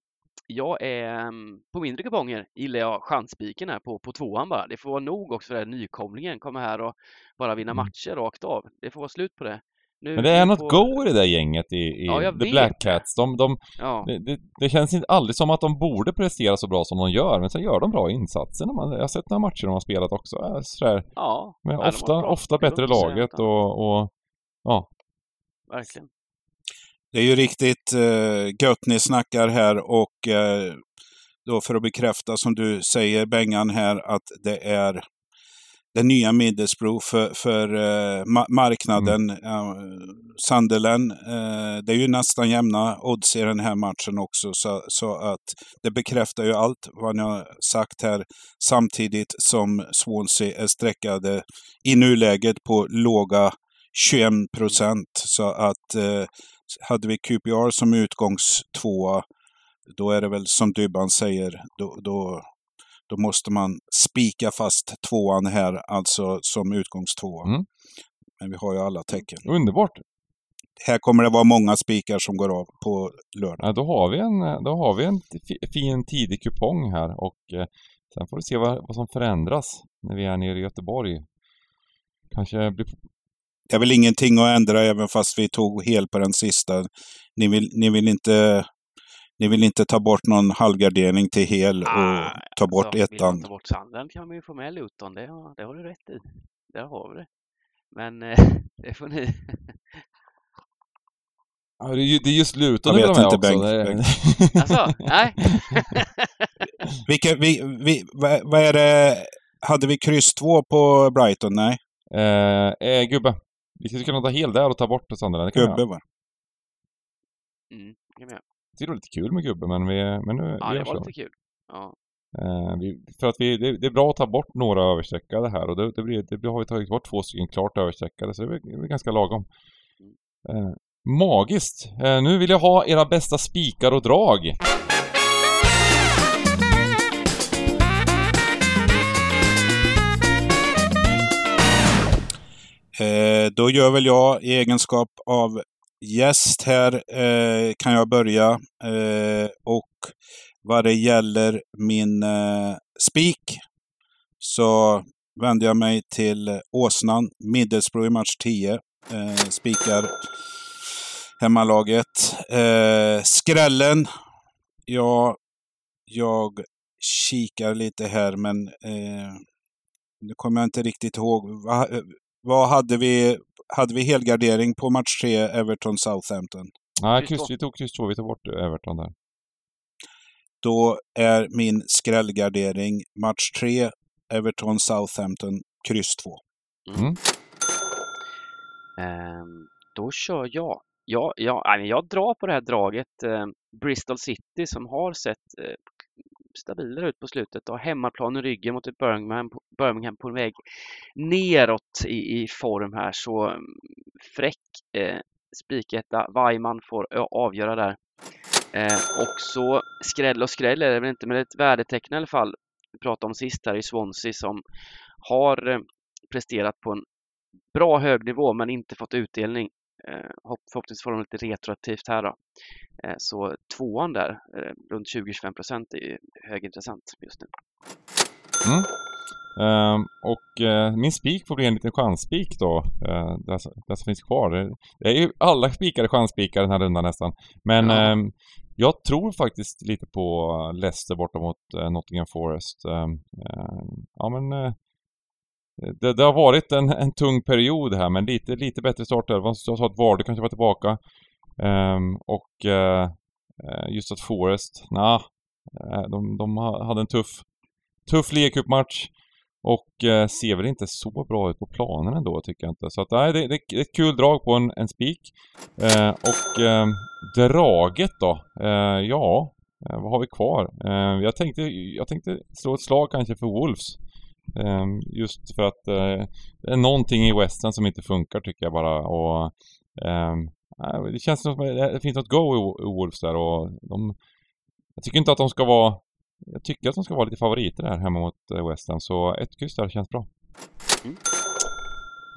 jag är, på mindre kuponger gillar jag chansspiken här på, på tvåan bara. Det får vara nog också för den nykomlingen. Kommer här och bara vinna matcher rakt av. Det får vara slut på det. Nu, men det är något på... go i det där gänget i, i ja, The Black Cats. De, de, ja. det, det känns inte aldrig som att de borde prestera så bra som de gör. Men sen gör de bra insatser. När man, jag har sett några matcher de har spelat också. Sådär. Ja, men ja, ofta, ofta bättre laget. Och, och, ja. Verkligen. Det är ju riktigt uh, gött ni snackar här. Och uh, då för att bekräfta som du säger, Bengan, här att det är den nya Middlesbrough för, för eh, ma- marknaden. Mm. Ja, Sunderland, eh, det är ju nästan jämna odds i den här matchen också. Så, så att det bekräftar ju allt vad ni har sagt här. Samtidigt som Swansea är sträckade i nuläget på låga tjugoett procent. Så att eh, hade vi Q P R som utgångstvåa, då är det väl som Dybban säger, då... då Då måste man spika fast tvåan här, alltså som utgångstvåan. Mm. Men vi har ju alla tecken. Underbart. Här kommer det vara många spikar som går av på lördag. Ja, då har vi en, då har vi en fin tidig kupong här. Och eh, sen får vi se vad, vad som förändras när vi är nere i Göteborg. Kanske blir... Det är väl ingenting att ändra även fast vi tog hel på den sista. Ni vill, ni vill inte... Ni vill inte ta bort någon halvgardering till hel och ah, ta bort alltså, ettan. Vill man ta bort Sandland kan man ju få med Luton. Det har, det har du rätt i. Där har vi det. Men eh, det får ni... Ja, det, är ju, det är just Luton. Jag vet inte, Bengt. Alltså, nej. Vilka, vi, vi, vad, vad är det? Hade vi kryss två på Brighton? Nej. Eh, eh, gubbe. Vi skulle kunna ta hel där och ta bort Sandland. Gubbe, va? Mm, kan vi. Det är lite kul med gubben, men vi men nu ja, det var så. Lite kul. Ja. Eh, vi, för att vi det, det är bra att ta bort några överstreckade här, och det, det blir det har vi tagit bort två stycken klart överstreckade, så det blir, det blir ganska lagom. Eh, magiskt. Eh, nu vill jag ha era bästa spikar och drag. Eh, då gör väl jag i egenskap av gäst här eh, kan jag börja eh, och vad det gäller min eh, spik så vänder jag mig till Åsnan, Middlesbrough i match tio, eh, spikar hemmalaget. Eh, skrällen, ja, jag kikar lite här men eh, nu kommer jag inte riktigt ihåg. Va, vad hade vi Hade vi helgardering på match tre Everton Southampton? Nej, kryss, vi tog kryss två, vi tog bort Everton där. Då är min skrällgardering match tre Everton Southampton kryss två. Mm. Ehm, då kör jag. Jag, jag. Jag drar på det här draget. Eh, Bristol City som har sett eh, stabilare ut på slutet och hemmaplan i ryggen mot ett Birmingham, Birmingham på väg neråt i, i form här. Så fräck eh, spiketta. Weimann får avgöra där. Eh, och så skräll och skräll är det väl inte, men ett värdetecken i alla fall. Vi pratade om sist här i Swansea som har eh, presterat på en bra hög nivå men inte fått utdelning. Eh, hopp, förhoppningsvis får de lite retroaktivt här då. Eh, så tvåan där, eh, runt tjugo till tjugofem procent är ju högintressant just nu. Mm. Um, och uh, min spik får bli en liten chansspik då, uh, det, som, det som finns kvar. Det är ju alla spikade chansspikar den här rundan nästan. Men ja. um, jag tror faktiskt lite på Leicester borta mot uh, Nottingham Forest. Um, uh, ja men uh, det, det har varit en, en tung period här, men lite, lite bättre start där. Jag sa att Vardy kanske var tillbaka. Um, och uh, just att Forest, nah, de, de hade en tuff, tuff ligacupmatch. Och eh, ser väl inte så bra ut på planen ändå, tycker jag inte. Så att, nej, det, det, det är ett kul drag på en, en spik. Eh, och eh, draget då? Eh, ja, eh, vad har vi kvar? Eh, jag, tänkte, jag tänkte slå ett slag kanske för Wolves. Eh, just för att eh, det är någonting i Western som inte funkar, tycker jag bara. Och, eh, det känns som att det finns något go i, i Wolves där. Och de, jag tycker inte att de ska vara... Jag tycker att de ska vara lite favoriter där hemma mot West Ham. Så ett kryss där känns bra. Mm.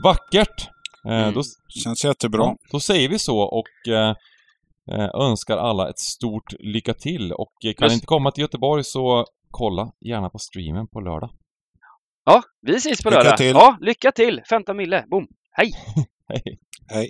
Vackert! Mm. Eh, då, känns jättebra. Då, då säger vi så och eh, önskar alla ett stort lycka till. Och kan Plus. inte komma till Göteborg så kolla gärna på streamen på lördag. Ja, vi ses på lördag. Lycka till! Ja, lycka till! femton mille, boom! Hej! Hej! Hej!